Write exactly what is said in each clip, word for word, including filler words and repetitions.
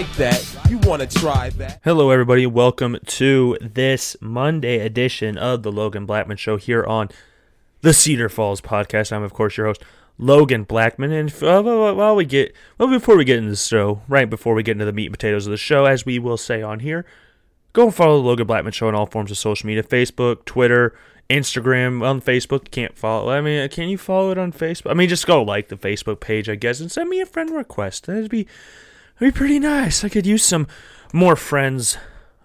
like that, you want to try that. Hello, everybody. Welcome to this Monday edition of the Logan Blackman Show here on the Cedar Falls Podcast. I'm, of course, your host, Logan Blackman. And uh, while we get, well, before we get into the show, right before we get into the meat and potatoes of the show, as we will say on here, go and follow the Logan Blackman Show on all forms of social media: Facebook, Twitter, Instagram. On Facebook, can't follow. I mean, can you follow it on Facebook? I mean, just go like the Facebook page, I guess, and send me a friend request. That'd be, that'd be pretty nice. I could use some more friends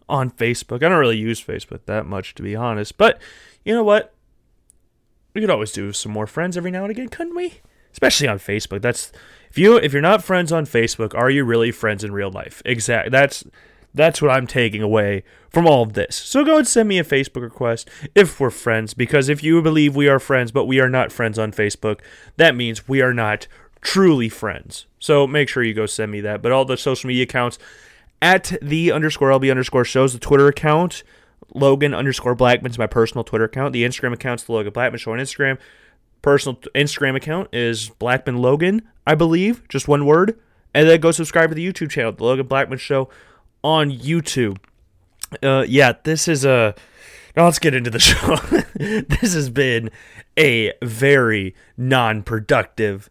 on Facebook. I don't really use Facebook that much, to be honest. But you know what? We could always do some more friends every now and again, couldn't we? Especially on Facebook. That's if you if you're not friends on Facebook, are you really friends in real life? Exactly. That's. That's what I'm taking away from all of this. So go and send me a Facebook request if we're friends, because if you believe we are friends, but we are not friends on Facebook, that means we are not truly friends. So make sure you go send me that. But all the social media accounts, at the underscore LB underscore shows, the Twitter account, Logan underscore Blackman's my personal Twitter account. The Instagram account's the Logan Blackman Show on Instagram. Personal Instagram account is Blackman Logan, I believe, just one word. And then go subscribe to the YouTube channel, the Logan Blackman Show on YouTube. Uh, yeah, this is a... Now let's get into the show. This has been a very non-productive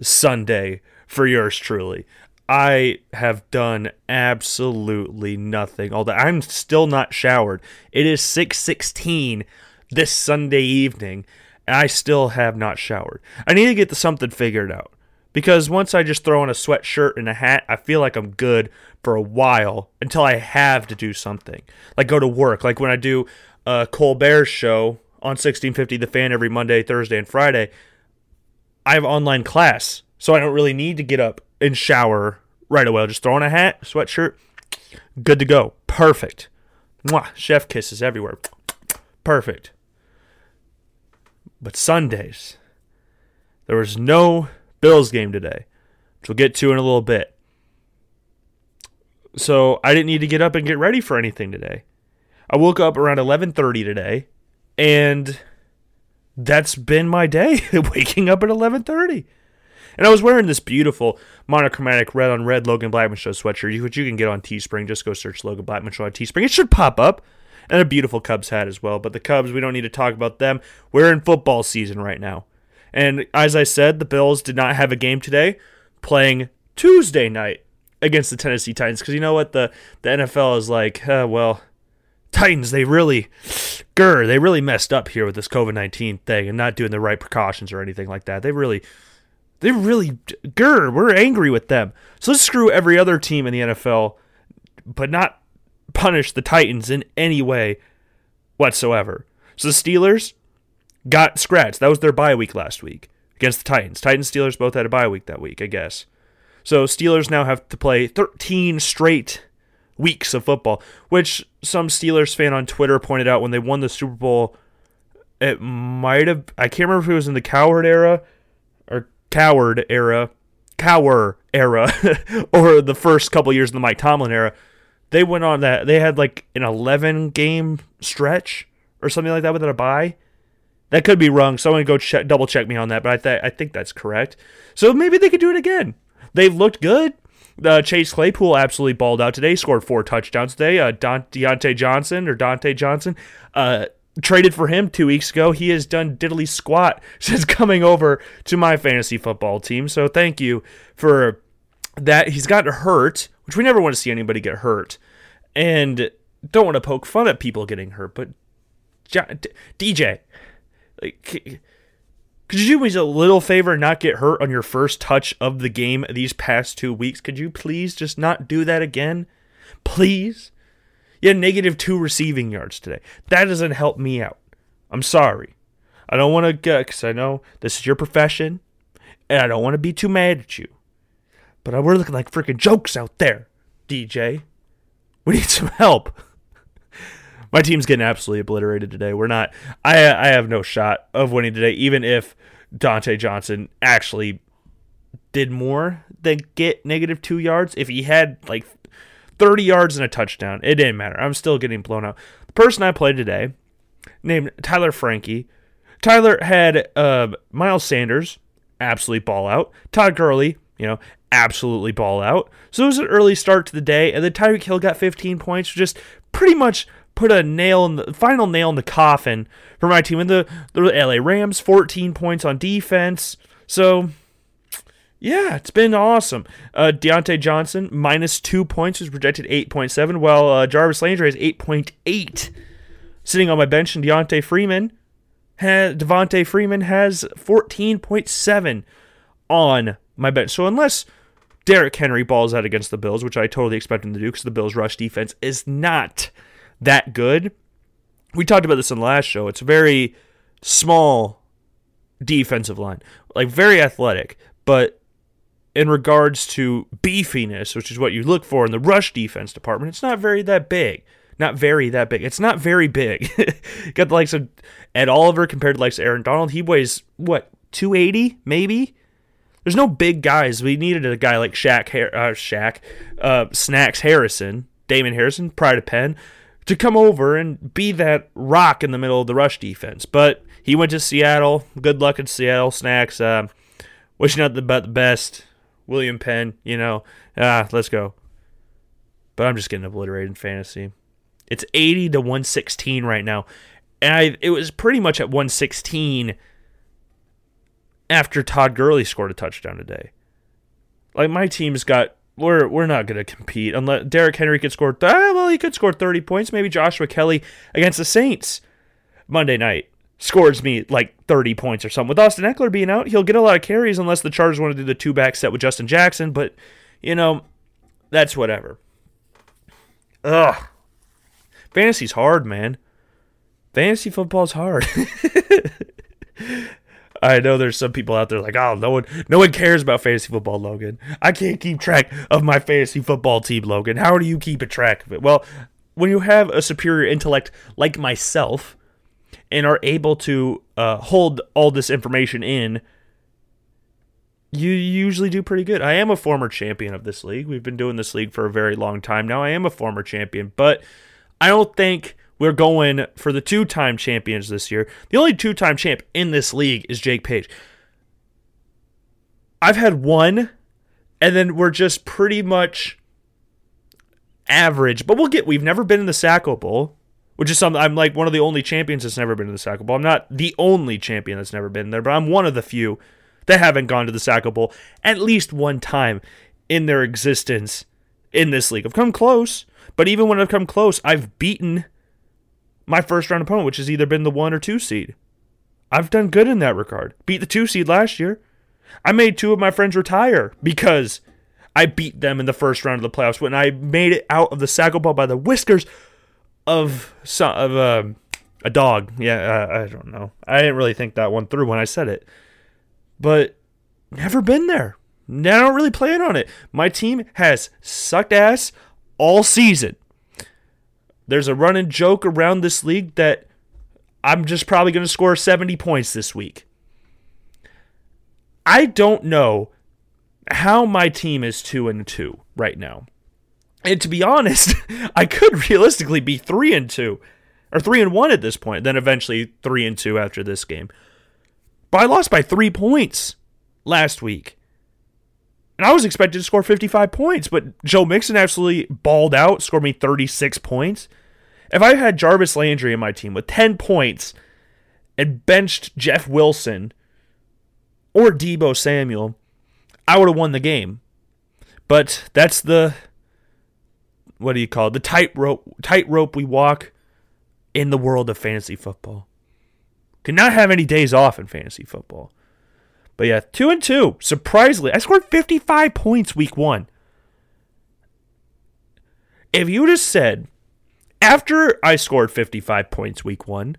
Sunday for yours truly. I have done absolutely nothing. Although I'm still not showered. It is six sixteen this Sunday evening, and I still have not showered. I need to get something figured out, because once I just throw on a sweatshirt and a hat, I feel like I'm good for a while until I have to do something. Like go to work. Like when I do a Colbert show on sixteen fifty The Fan every Monday, Thursday, and Friday, I have online class. So I don't really need to get up and shower right away. I'll just throw on a hat, sweatshirt, good to go. Perfect. Mwah. Chef kisses everywhere. Perfect. But Sundays, there was no Bills game today, which we'll get to in a little bit. So I didn't need to get up and get ready for anything today. I woke up around eleven thirty today, and that's been my day, waking up at eleven thirty. And I was wearing this beautiful monochromatic red on red Logan Blackman Show sweatshirt, which you can get on Teespring. Just go search Logan Blackman Show on Teespring. It should pop up. And a beautiful Cubs hat as well. But the Cubs, we don't need to talk about them. We're in football season right now. And as I said, the Bills did not have a game today, playing Tuesday night against the Tennessee Titans. Because you know what? The, the N F L is like, uh, well, Titans, they really, grr, they really messed up here with this covid nineteen thing and not doing the right precautions or anything like that. They really, they really, grr, we're angry with them. So let's screw every other team in the N F L, but not punish the Titans in any way whatsoever. So the Steelers got scratched. That was their bye week last week against the Titans. Titans Steelers both had a bye week that week, I guess. So Steelers now have to play thirteen straight weeks of football, which some Steelers fan on Twitter pointed out when they won the Super Bowl. It might have, I can't remember if it was in the Coward era or Coward era, Cowher era, or the first couple years in the Mike Tomlin era. They went on that. They had like an eleven game stretch or something like that without a bye. That could be wrong. Someone go check, double check me on that, but I, th- I think that's correct. So maybe they could do it again. They've looked good. Uh, Chase Claypool absolutely balled out today. Scored four touchdowns today. Uh, Don- Diontae Johnson or Dante Johnson uh, traded for him two weeks ago. He has done diddly squat since coming over to my fantasy football team. So thank you for that. He's gotten hurt, which we never want to see anybody get hurt, and don't want to poke fun at people getting hurt. But John- D- DJ. Could you do me a little favor and not get hurt on your first touch of the game these past two weeks? Could you please just not do that again? Please? You had negative two receiving yards today. That doesn't help me out. I'm sorry. I don't want to get, because I know this is your profession, and I don't want to be too mad at you. But we're looking like freaking jokes out there, D J. We need some help. My team's getting absolutely obliterated today. We're not. I I have no shot of winning today, even if Dante Johnson actually did more than get negative two yards. If he had like thirty yards and a touchdown, it didn't matter. I'm still getting blown out. The person I played today, named Tyler Frankie. Tyler had uh, Miles Sanders absolutely ball out. Todd Gurley, you know, absolutely ball out. So it was an early start to the day, and then Tyreek Hill got fifteen points, just pretty much put a nail in the final nail in the coffin for my team. And the, the L A Rams, fourteen points on defense. So, yeah, it's been awesome. Uh, Diontae Johnson, minus two points, was projected eight point seven, while uh, Jarvis Landry is eight point eight. Sitting on my bench, and Devontae Freeman has, Devontae Freeman has fourteen point seven on my bench. So unless Derrick Henry balls out against the Bills, which I totally expect him to do because the Bills' rush defense is not that good. We talked about this in the last show. It's a very small defensive line, like very athletic, but in regards to beefiness, which is what you look for in the rush defense department, it's not very that big. Not very that big. It's not very big. Got the likes of Ed Oliver compared to the likes of Aaron Donald. He weighs, what, two eighty, maybe? There's no big guys. We needed a guy like Shaq, uh, Shaq uh, Snacks Harrison, Damon Harrison, Pride of Penn, to come over and be that rock in the middle of the rush defense. But he went to Seattle. Good luck in Seattle, Snacks. Uh, wishing out the, about the best. William Penn, you know. Ah, let's go. But I'm just getting obliterated in fantasy. It's eighty to one sixteen right now. And I, it was pretty much at one sixteen after Todd Gurley scored a touchdown today. Like, my team's got, we're we're not going to compete unless Derrick Henry could score, ah, well, he could score thirty points. Maybe Joshua Kelly against the Saints Monday night scores me like thirty points or something. With Austin Eckler being out, he'll get a lot of carries unless the Chargers want to do the two-back set with Justin Jackson. But, you know, that's whatever. Ugh. Fantasy's hard, man. Fantasy football's hard. I know there's some people out there like, oh, no one no one cares about fantasy football, Logan. I can't keep track of my fantasy football team, Logan. How do you keep a track of it? Well, when you have a superior intellect like myself and are able to uh, hold all this information in, you usually do pretty good. I am a former champion of this league. We've been doing this league for a very long time now. I am a former champion, but I don't think we're going for the two-time champions this year. The only two-time champ in this league is Jake Page. I've had one, and then we're just pretty much average. But we'll get, we've never been in the Sacko Bowl, which is something, I'm like one of the only champions that's never been in the Sacko Bowl. I'm not the only champion that's never been there, but I'm one of the few that haven't gone to the Sacko Bowl at least one time in their existence in this league. I've come close. But even when I've come close, I've beaten my first-round opponent, which has either been the one or two seed. I've done good in that regard. Beat the two seed last year. I made two of my friends retire because I beat them in the first round of the playoffs when I made it out of the Sacko Bowl by the whiskers of some, of um, a dog. Yeah, uh, I don't know. I didn't really think that one through when I said it. But never been there. I don't really plan on it. My team has sucked ass all season. There's a running joke around this league that I'm just probably going to score seventy points this week. I don't know how my team is two and two right now. And to be honest, I could realistically be three and two or three and one at this point, then eventually three and two after this game. But I lost by three points last week. And I was expected to score fifty-five points, but Joe Mixon absolutely balled out, scored me thirty-six points. If I had Jarvis Landry in my team with ten points and benched Jeff Wilson or Deebo Samuel, I would have won the game. But that's the, what do you call it, the tightrope tightrope we walk in the world of fantasy football. Cannot have any days off in fantasy football. But yeah, two and two. Surprisingly, I scored fifty-five points week one. If you just said, after I scored fifty-five points week one,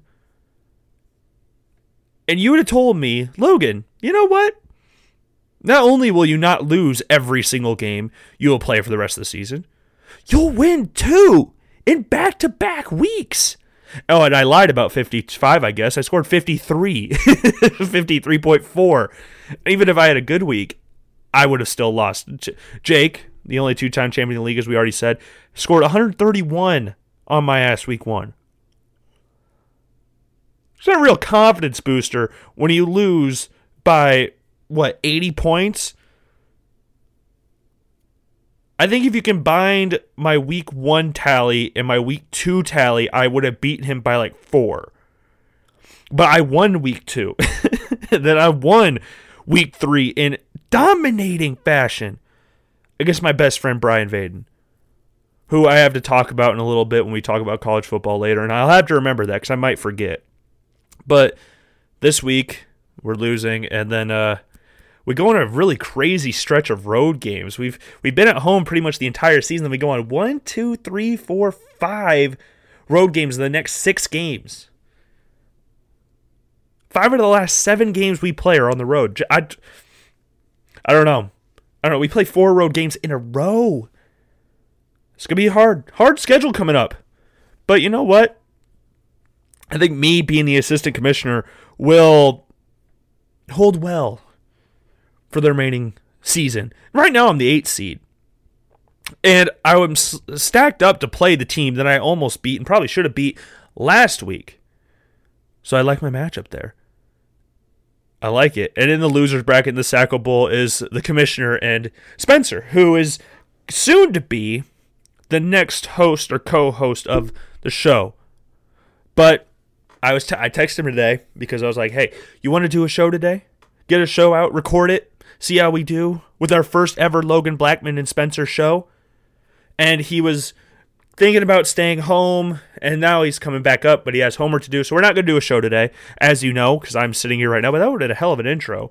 and you would have told me, Logan, you know what? Not only will you not lose every single game you will play for the rest of the season, you'll win two in back-to-back weeks. Oh, and I lied about fifty-five, I guess. I scored fifty-three, fifty-three point four. Even if I had a good week, I would have still lost. Jake, the only two-time champion of the league, as we already said, scored one hundred thirty-one on my ass week one. It's not a real confidence booster when you lose by, what, eighty points? I think if you combined my week one tally and my week two tally, I would have beaten him by like four. But I won week two. Then I won week three in dominating fashion against my best friend Brian Vaden, who I have to talk about in a little bit when we talk about college football later. And I'll have to remember that because I might forget. But this week we're losing, and then uh, we go on a really crazy stretch of road games. We've we've been at home pretty much the entire season. Then we go on one, two, three, four, five road games in the next six games. Five of the last seven games we play are on the road. I, I don't know. I don't know. We play four road games in a row. It's going to be hard. Hard schedule coming up. But you know what? I think me being the assistant commissioner will hold well for the remaining season. Right now, I'm the eighth seed. And I was stacked up to play the team that I almost beat and probably should have beat last week. So I like my matchup there. I like it. And in the loser's bracket in the Sacko Bowl is the commissioner and Spencer, who is soon to be the next host or co-host of the show. But I was t- I texted him today because I was like, hey, you want to do a show today? Get a show out, record it, see how we do with our first ever Logan Blackman and Spencer show. And he was thinking about staying home, and now he's coming back up, but he has homework to do, so we're not going to do a show today, as you know, because I'm sitting here right now, but that would have been a hell of an intro.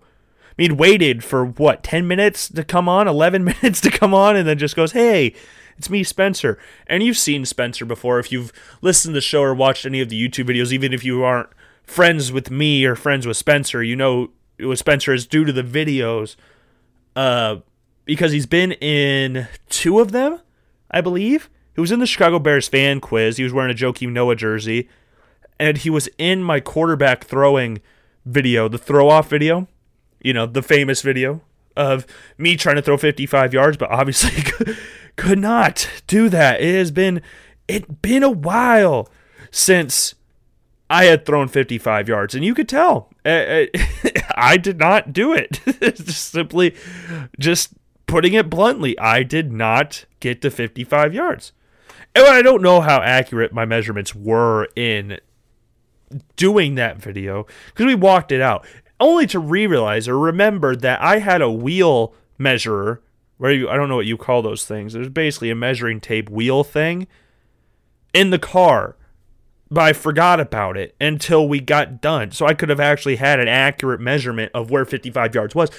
I mean, waited for, what, ten minutes to come on, eleven minutes to come on, and then just goes, hey, it's me, Spencer. And you've seen Spencer before if you've listened to the show or watched any of the YouTube videos, even if you aren't friends with me or friends with Spencer, you know what Spencer is due to the videos, uh, because he's been in two of them, I believe. He was in the Chicago Bears fan quiz. He was wearing a Joakim Noah jersey. And he was in my quarterback throwing video, the throw-off video. You know, the famous video of me trying to throw fifty-five yards, but obviously could, could not do that. It has been, it been a while since I had thrown fifty-five yards. And you could tell. I, I, I did not do it. Just simply, just putting it bluntly, I did not get to fifty-five yards. And I don't know how accurate my measurements were in doing that video because we walked it out only to re-realize or remember that I had a wheel measurer where you, I don't know what you call those things. There's basically a measuring tape wheel thing in the car, but I forgot about it until we got done. So I could have actually had an accurate measurement of where fifty-five yards was,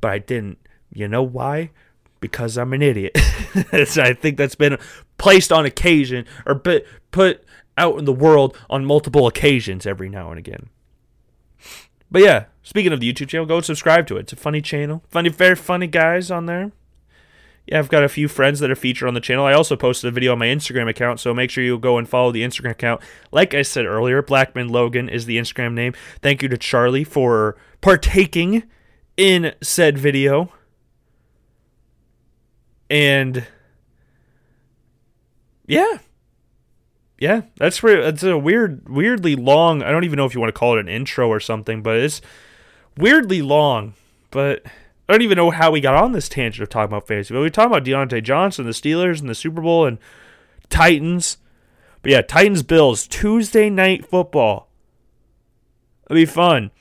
but I didn't. You know why? Because I'm an idiot. So I think that's been placed on occasion or put, put out in the world on multiple occasions every now and again. But yeah, speaking of the YouTube channel, go subscribe to it. It's a funny channel. Funny, very funny guys on there. Yeah, I've got a few friends that are featured on the channel. I also posted a video on my Instagram account, so make sure you go and follow the Instagram account. Like I said earlier, Blackman Logan is the Instagram name. Thank you to Charlie for partaking in said video. And yeah, yeah, that's where it's a weird, weirdly long. I don't even know if you want to call it an intro or something, but it's weirdly long. But I don't even know how we got on this tangent of talking about fantasy. But we were talking about Diontae Johnson, the Steelers, and the Super Bowl, and Titans. But yeah, Titans Bills Tuesday night football. It'll be fun,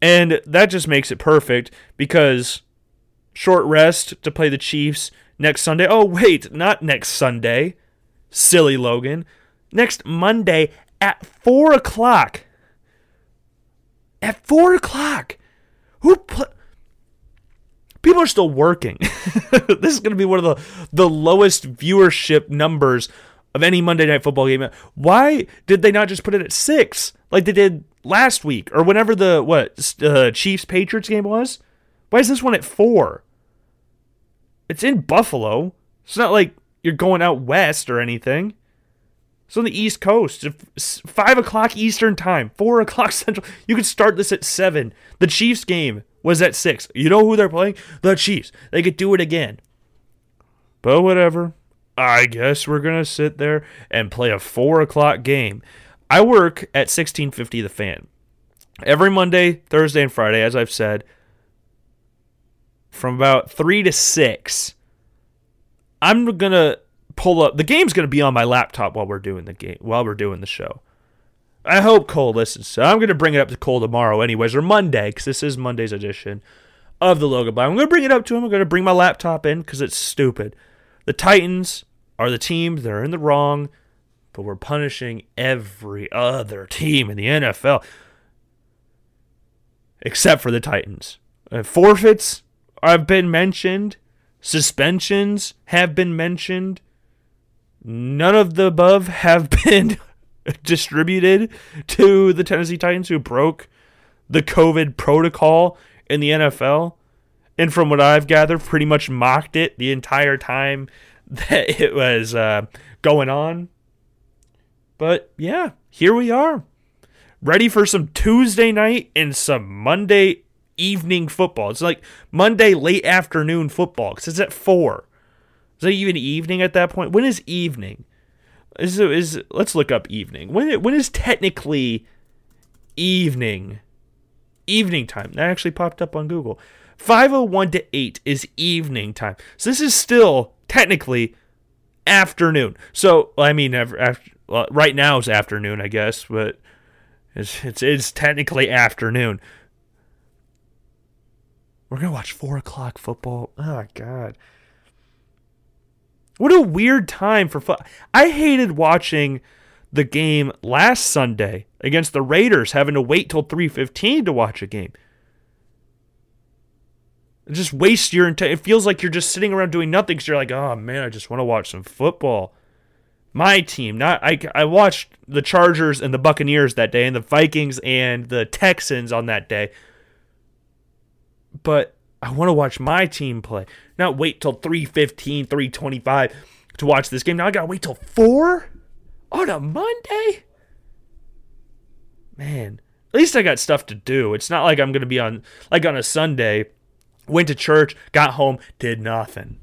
and that just makes it perfect because short rest to play the Chiefs. Next Sunday. Oh, wait, not next Sunday. Silly Logan. Next Monday at four o'clock. At four o'clock. Who pl- People are still working. This is going to be one of the, the lowest viewership numbers of any Monday Night Football game. Why did they not just put it at six like they did last week? Or whenever the what uh, Chiefs-Patriots game was? Why is this one at four? It's in Buffalo. It's not like you're going out west or anything. It's on the East Coast. It's five o'clock Eastern time. four o'clock Central. You could start this at seven. The Chiefs game was at six. You know who they're playing? The Chiefs. They could do it again. But whatever. I guess we're going to sit there and play a four o'clock game. I work at sixteen fifty The Fan. Every Monday, Thursday, and Friday, as I've said, from about three to six, I'm gonna pull up. The game's gonna be on my laptop while we're doing the game, while we're doing the show. I hope Cole listens. So I'm gonna bring it up to Cole tomorrow, anyways, or Monday, because this is Monday's edition of the Logan Blackman. I'm gonna bring it up to him. I'm gonna bring my laptop in because it's stupid. The Titans are the team that are in the wrong, but we're punishing every other team in the N F L except for the Titans. Uh, forfeits have been mentioned. Suspensions have been mentioned. None of the above have been distributed to the Tennessee Titans, who broke the COVID protocol in the N F L. And from what I've gathered, pretty much mocked it the entire time that it was uh, going on. But yeah, here we are. Ready for some Tuesday night and some Monday evening football. It's like Monday late afternoon football because it's at four. Is that even evening at that point? When is evening? Is it, is let's look up evening. When when is technically evening? Evening time. That actually popped up on Google. five oh one to eight is evening time. So this is still technically afternoon. So I mean, after, well, right now it's afternoon, I guess, but. It's, it's it's technically afternoon. We're going to watch four o'clock football. Oh, my God. What a weird time for fo- I hated watching the game last Sunday against the Raiders, having to wait till three fifteen to watch a game. It just waste your entire... It feels like you're just sitting around doing nothing because you're like, oh, man, I just want to watch some football. My team, not I, I watched the Chargers and the Buccaneers that day and the Vikings and the Texans on that day. But I want to watch my team play. Not wait till three fifteen, three twenty-five to watch this game. Now I got to wait till four on a Monday? Man, at least I got stuff to do. It's not like I'm going to be on, like on a Sunday, went to church, got home, did nothing.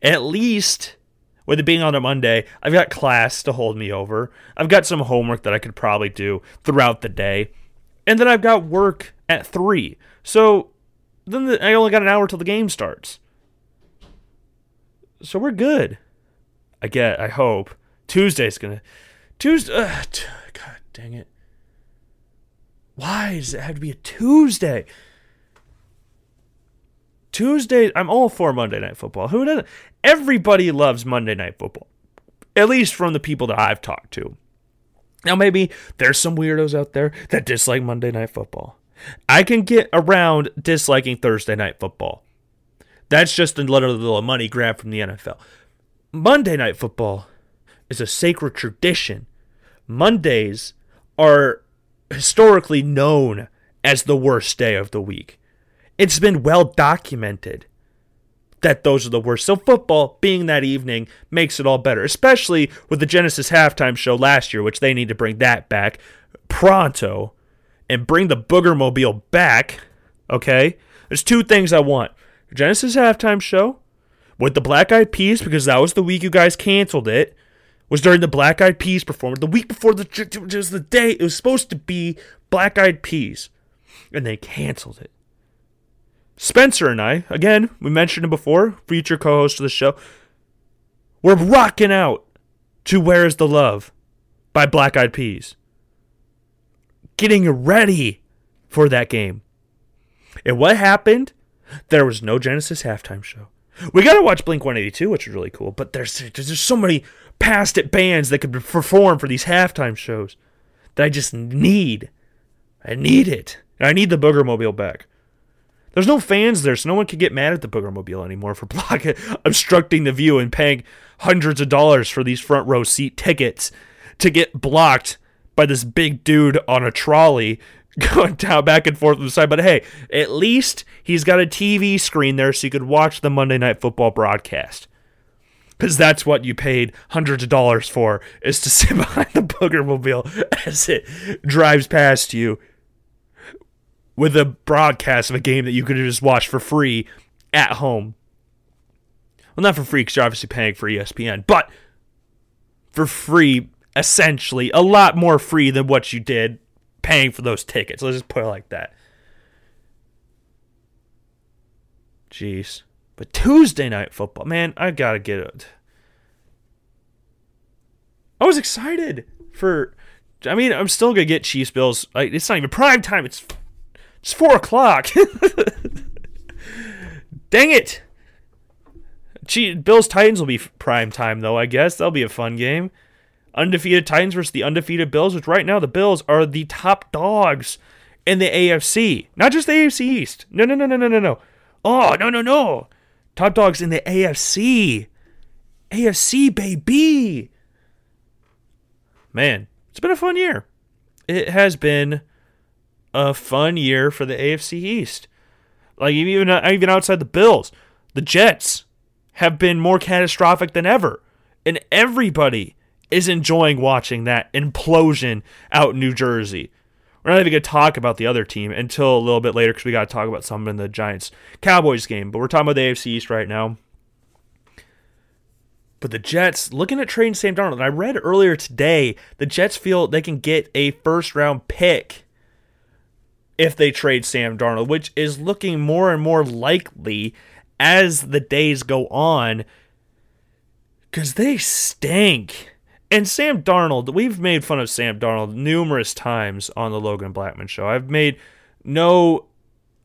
At least... With it being on a Monday, I've got class to hold me over. I've got some homework that I could probably do throughout the day. And then I've got work at three. So then the, I only got an hour till the game starts. So we're good. I get, I hope. Tuesday's going to... Tuesday... Uh, t- God dang it. Why does it have to be a Tuesday? Tuesday, I'm all for Monday Night Football. Who doesn't? Everybody loves Monday Night Football, at least from the people that I've talked to. Now, maybe there's some weirdos out there that dislike Monday Night Football. I can get around disliking Thursday Night Football. That's just a little, little money grab from the N F L. Monday Night Football is a sacred tradition. Mondays are historically known as the worst day of the week. It's been well documented that those are the worst. So football being that evening makes it all better, especially with the Genesis halftime show last year, which they need to bring that back pronto and bring the Boogermobile back, okay? There's two things I want. Genesis halftime show with the Black Eyed Peas, because that was the week you guys canceled it, was during the Black Eyed Peas performance. The week before, the, it was the day, it was supposed to be Black Eyed Peas, and they canceled it. Spencer and I, again, we mentioned him before, future co-host of the show, we're rocking out to Where Is the Love by Black Eyed Peas. Getting ready for that game. And what happened? There was no Genesis halftime show. We got to watch Blink one eighty-two, which is really cool, but there's, there's so many past it bands that could perform for these halftime shows that I just need. I need it. I need the Boogermobile back. There's no fans there, so no one can get mad at the Boogermobile anymore for blocking, obstructing the view and paying hundreds of dollars for these front row seat tickets to get blocked by this big dude on a trolley going down back and forth on the side. But hey, at least he's got a T V screen there so you could watch the Monday Night Football broadcast. Because that's what you paid hundreds of dollars for, is to sit behind the Boogermobile as it drives past you, with a broadcast of a game that you could just watch for free at home. Well, not for free, because you're obviously paying for E S P N, but for free, essentially. A lot more free than what you did paying for those tickets. Let's just put it like that. Jeez. But Tuesday Night Football, man, I got to get it. I was excited for... I mean, I'm still going to get Chiefs Bills. It's not even prime time. It's it's four o'clock. Dang it. Bills Titans will be prime time, though, I guess. That'll be a fun game. Undefeated Titans versus the undefeated Bills, which right now the Bills are the top dogs in the A F C. Not just the A F C East. No, no, no, no, no, no, no. Oh, no, no, no. Top dogs in the A F C. A F C, baby. Man, it's been a fun year. It has been a fun year for the A F C East. Like, even, even outside the Bills, the Jets have been more catastrophic than ever. And everybody is enjoying watching that implosion out in New Jersey. We're not even going to talk about the other team until a little bit later because we got to talk about something in the Giants-Cowboys game. But we're talking about the A F C East right now. But the Jets, looking at trading Sam Darnold, and I read earlier today, the Jets feel they can get a first-round pick if they trade Sam Darnold, which is looking more and more likely as the days go on because they stink. And Sam Darnold, we've made fun of Sam Darnold numerous times on the Logan Blackman Show. I've made no,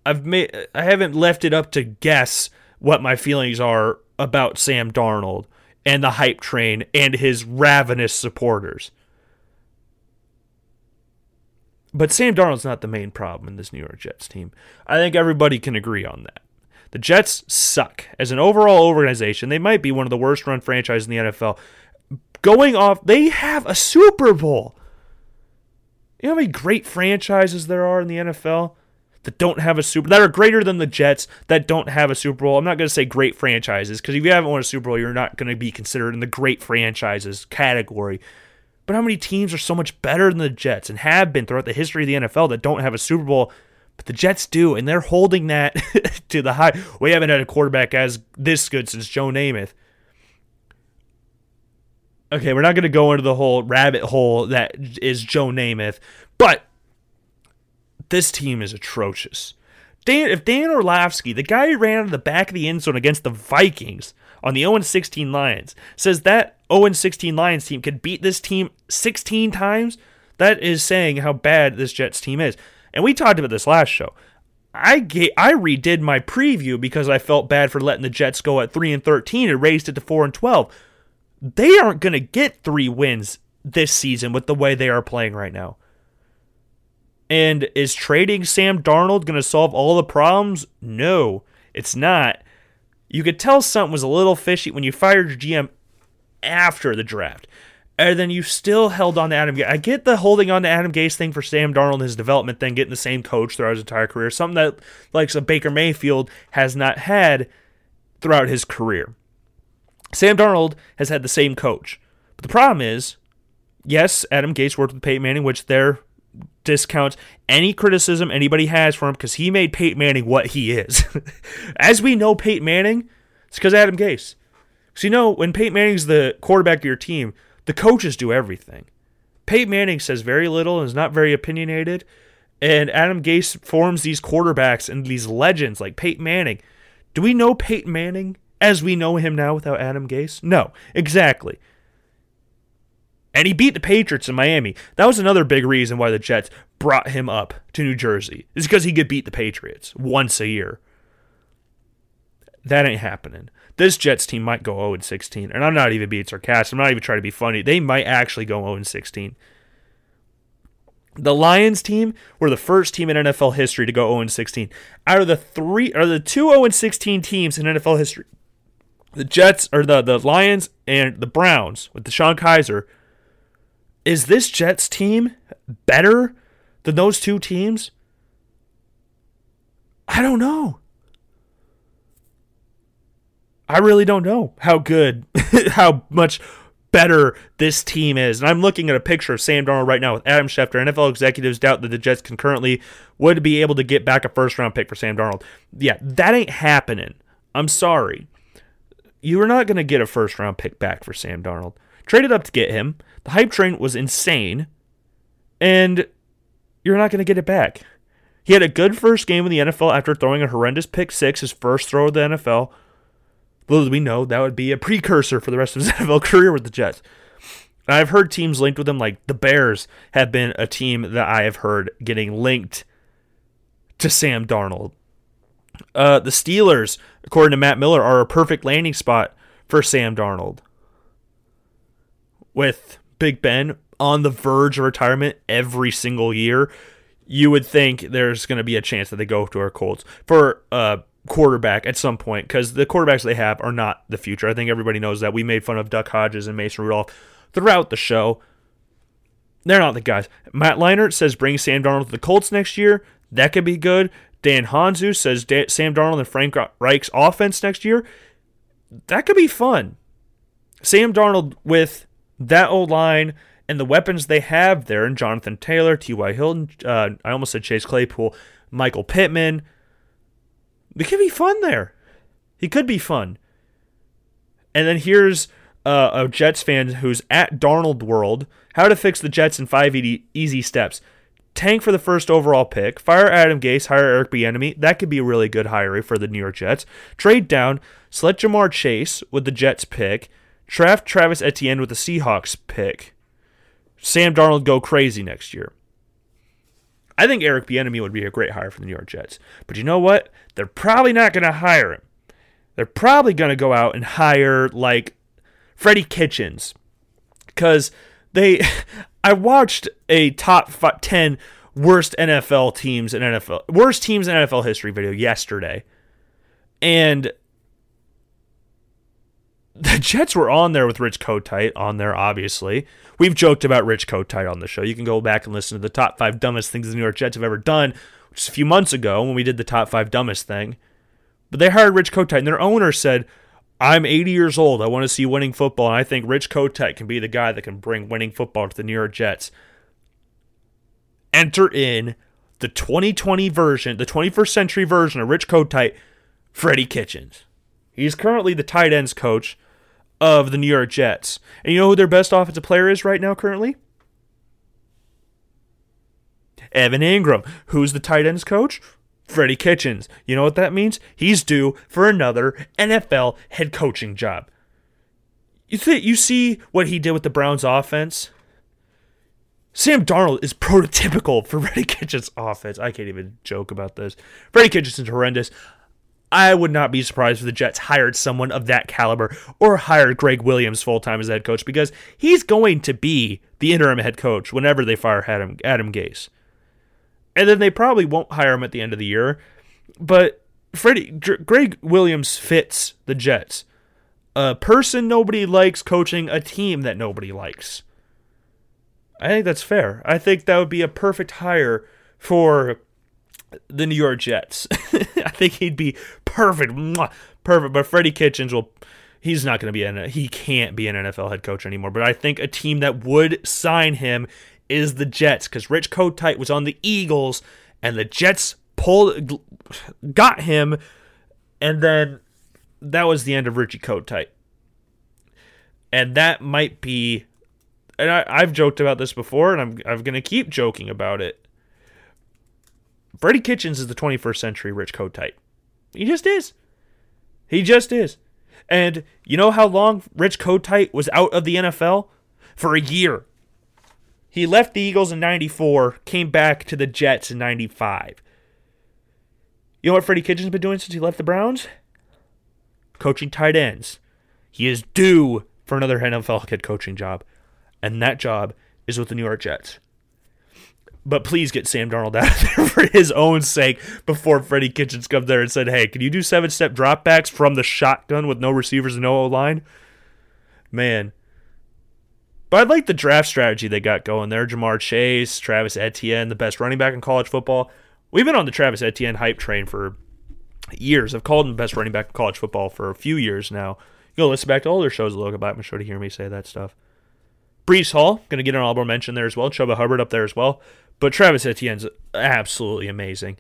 I've made, I haven't left it up to guess what my feelings are about Sam Darnold and the hype train and his ravenous supporters. But Sam Darnold's not the main problem in this New York Jets team. I think everybody can agree on that. The Jets suck. As an overall organization, they might be one of the worst-run franchises in the N F L. Going off, they have a Super Bowl. You know how many great franchises there are in the N F L that don't have a Super Bowl, that are greater than the Jets that don't have a Super Bowl? I'm not going to say great franchises, because if you haven't won a Super Bowl, you're not going to be considered in the great franchises category. But how many teams are so much better than the Jets and have been throughout the history of the N F L that don't have a Super Bowl? But the Jets do, and they're holding that to the high. We haven't had a quarterback as this good since Joe Namath. Okay, we're not going to go into the whole rabbit hole that is Joe Namath, but this team is atrocious. Dan, if Dan Orlovsky, the guy who ran out of the back of the end zone against the Vikings on the oh and sixteen Lions, says that oh and sixteen Lions team could beat this team sixteen times, that is saying how bad this Jets team is. And we talked about this last show. I gave, I redid my preview because I felt bad for letting the Jets go at three and thirteen and raised it to four and twelve. They aren't going to get three wins this season with the way they are playing right now. And is trading Sam Darnold going to solve all the problems? No, it's not. You could tell something was a little fishy when you fired your G M after the draft. And then you still held on to Adam Gase. I get the holding on to Adam Gase thing for Sam Darnold and his development thing, getting the same coach throughout his entire career. Something that, like, a Baker Mayfield has not had throughout his career. Sam Darnold has had the same coach. But the problem is, yes, Adam Gase worked with Peyton Manning, which there discounts any criticism anybody has for him because he made Peyton Manning what he is. As we know Peyton Manning, it's because of Adam Gase. So you know, when Peyton Manning's the quarterback of your team, the coaches do everything. Peyton Manning says very little and is not very opinionated. And Adam Gase forms these quarterbacks and these legends like Peyton Manning. Do we know Peyton Manning as we know him now without Adam Gase? No, exactly. And he beat the Patriots in Miami. That was another big reason why the Jets brought him up to New Jersey. It's because he could beat the Patriots once a year. That ain't happening. This Jets team might go oh and sixteen. And I'm not even being sarcastic. I'm not even trying to be funny. They might actually go oh and sixteen. The Lions team were the first team in N F L history to go oh and sixteen. Out of the three, or the two oh and sixteen teams in N F L history, the Jets, or the, the Lions and the Browns with Deshaun Kaiser. Is this Jets team better than those two teams? I don't know. I really don't know how good, how much better this team is. And I'm looking at a picture of Sam Darnold right now with Adam Schefter. N F L executives doubt that the Jets can currently would be able to get back a first-round pick for Sam Darnold. Yeah, that ain't happening. I'm sorry. You are not going to get a first-round pick back for Sam Darnold. Traded up to get him. The hype train was insane, and you're not going to get it back. He had a good first game in the N F L after throwing a horrendous pick six, his first throw of the N F L. Little did we know that would be a precursor for the rest of his N F L career with the Jets. And I've heard teams linked with him, like the Bears have been a team that I have heard getting linked to Sam Darnold. Uh, the Steelers, according to Matt Miller, are a perfect landing spot for Sam Darnold. With Big Ben on the verge of retirement every single year, you would think there's going to be a chance that they go to our Colts for a quarterback at some point, because the quarterbacks they have are not the future. I think everybody knows that. We made fun of Duck Hodges and Mason Rudolph throughout the show. They're not the guys. Matt Leinart says bring Sam Darnold to the Colts next year. That could be good. Dan Hanzu says Sam Darnold and Frank Reich's offense next year. That could be fun. Sam Darnold with that O-line and the weapons they have there, and Jonathan Taylor, T Y. Hilton, uh, I almost said Chase Claypool, Michael Pittman. It could be fun there. He could be fun. And then here's uh, a Jets fan who's at Darnold World. How to fix the Jets in five e- easy steps. Tank for the first overall pick. Fire Adam Gase. Hire Eric Bieniemy. That could be a really good hiring for the New York Jets. Trade down. Select Jamar Chase with the Jets pick. Draft Travis Etienne with the Seahawks pick. Sam Darnold go crazy next year. I think Eric Bieniemy would be a great hire for the New York Jets. But you know what? They're probably not going to hire him. They're probably going to go out and hire, like, Freddie Kitchens. Because they... I watched a top five, ten worst N F L teams in N F L... Worst teams in N F L history video yesterday. And the Jets were on there with Rich Kotite on there, obviously. We've joked about Rich Kotite on the show. You can go back and listen to the top five dumbest things the New York Jets have ever done, which is a few months ago when we did the top five dumbest thing. But they hired Rich Kotite, and their owner said, I'm eighty years old. I want to see winning football, and I think Rich Kotite can be the guy that can bring winning football to the New York Jets. Enter in the twenty twenty version, the twenty-first century version of Rich Kotite, Freddie Kitchens. He's currently the tight ends coach of the New York Jets. And you know who their best offensive player is right now currently? Evan Ingram. Who's the tight ends coach? Freddie Kitchens. You know what that means? He's due for another N F L head coaching job. You th- you see what he did with the Browns offense? Sam Darnold is prototypical for Freddie Kitchens' offense. I can't even joke about this. Freddie Kitchens is horrendous. I would not be surprised if the Jets hired someone of that caliber or hired Greg Williams full-time as head coach, because he's going to be the interim head coach whenever they fire Adam, Adam Gase. And then they probably won't hire him at the end of the year, but Freddie, Greg Williams fits the Jets. A person nobody likes coaching a team that nobody likes. I think that's fair. I think that would be a perfect hire for the New York Jets. I think he'd be perfect, perfect. But Freddie Kitchens will—he's not going to be an. He can't be an N F L head coach anymore. But I think a team that would sign him is the Jets, because Rich Kotite was on the Eagles, and the Jets pulled, got him, and then that was the end of Richie Kotite. And that might be, and I, I've joked about this before, and I'm I'm going to keep joking about it. Freddie Kitchens is the twenty-first century Rich Kotite. He just is. He just is. And you know how long Rich Kotite was out of the N F L? For a year. He left the Eagles in ninety-four, came back to the Jets in ninety-five. You know what Freddie Kitchens has been doing since he left the Browns? Coaching tight ends. He is due for another N F L head coaching job. And that job is with the New York Jets. But please get Sam Darnold out of there for his own sake before Freddie Kitchens comes there and said, hey, can you do seven-step dropbacks from the shotgun with no receivers and no O-line? Man. But I like the draft strategy they got going there. Jamar Chase, Travis Etienne, the best running back in college football. We've been on the Travis Etienne hype train for years. I've called him the best running back in college football for a few years now. You'll listen back to older shows, Logan Blackman Show, to hear me say that stuff. Breece Hall, going to get an honorable mention there as well. Chuba Hubbard up there as well. But Travis Etienne's absolutely amazing.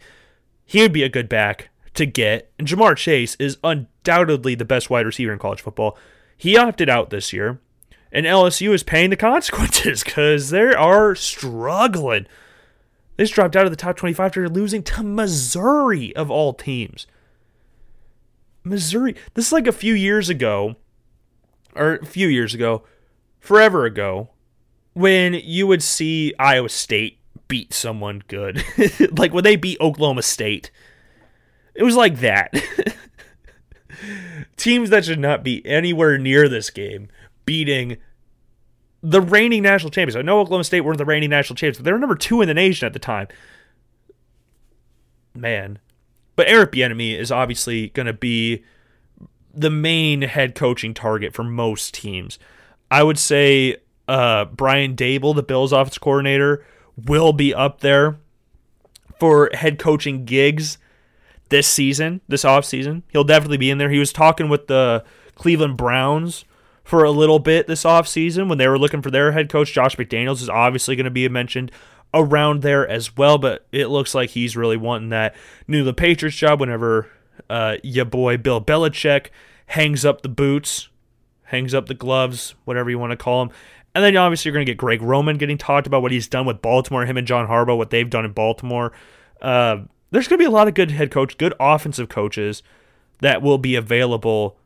He would be a good back to get. And Jamar Chase is undoubtedly the best wide receiver in college football. He opted out this year. And L S U is paying the consequences because they are struggling. They just dropped out of the top twenty-five after losing to Missouri, of all teams. Missouri. This is like a few years ago, or a few years ago, forever ago, when you would see Iowa State beat someone good. Like when they beat Oklahoma State. It was like that. Teams that should not be anywhere near this game beating the reigning national champions. I know Oklahoma State weren't the reigning national champions, but they were number two in the nation at the time. Man. But Eric Bieniemy is obviously going to be the main head coaching target for most teams. I would say uh, Brian Dable, the Bills offensive coordinator, will be up there for head coaching gigs this season, this offseason. He'll definitely be in there. He was talking with the Cleveland Browns for a little bit this offseason when they were looking for their head coach. Josh McDaniels is obviously going to be mentioned around there as well, but it looks like he's really wanting that New England Patriots job whenever uh, your boy Bill Belichick hangs up the boots, hangs up the gloves, whatever you want to call him. And then obviously you're going to get Greg Roman getting talked about, what he's done with Baltimore, him and John Harbaugh, what they've done in Baltimore. Uh, there's going to be a lot of good head coach, good offensive coaches that will be available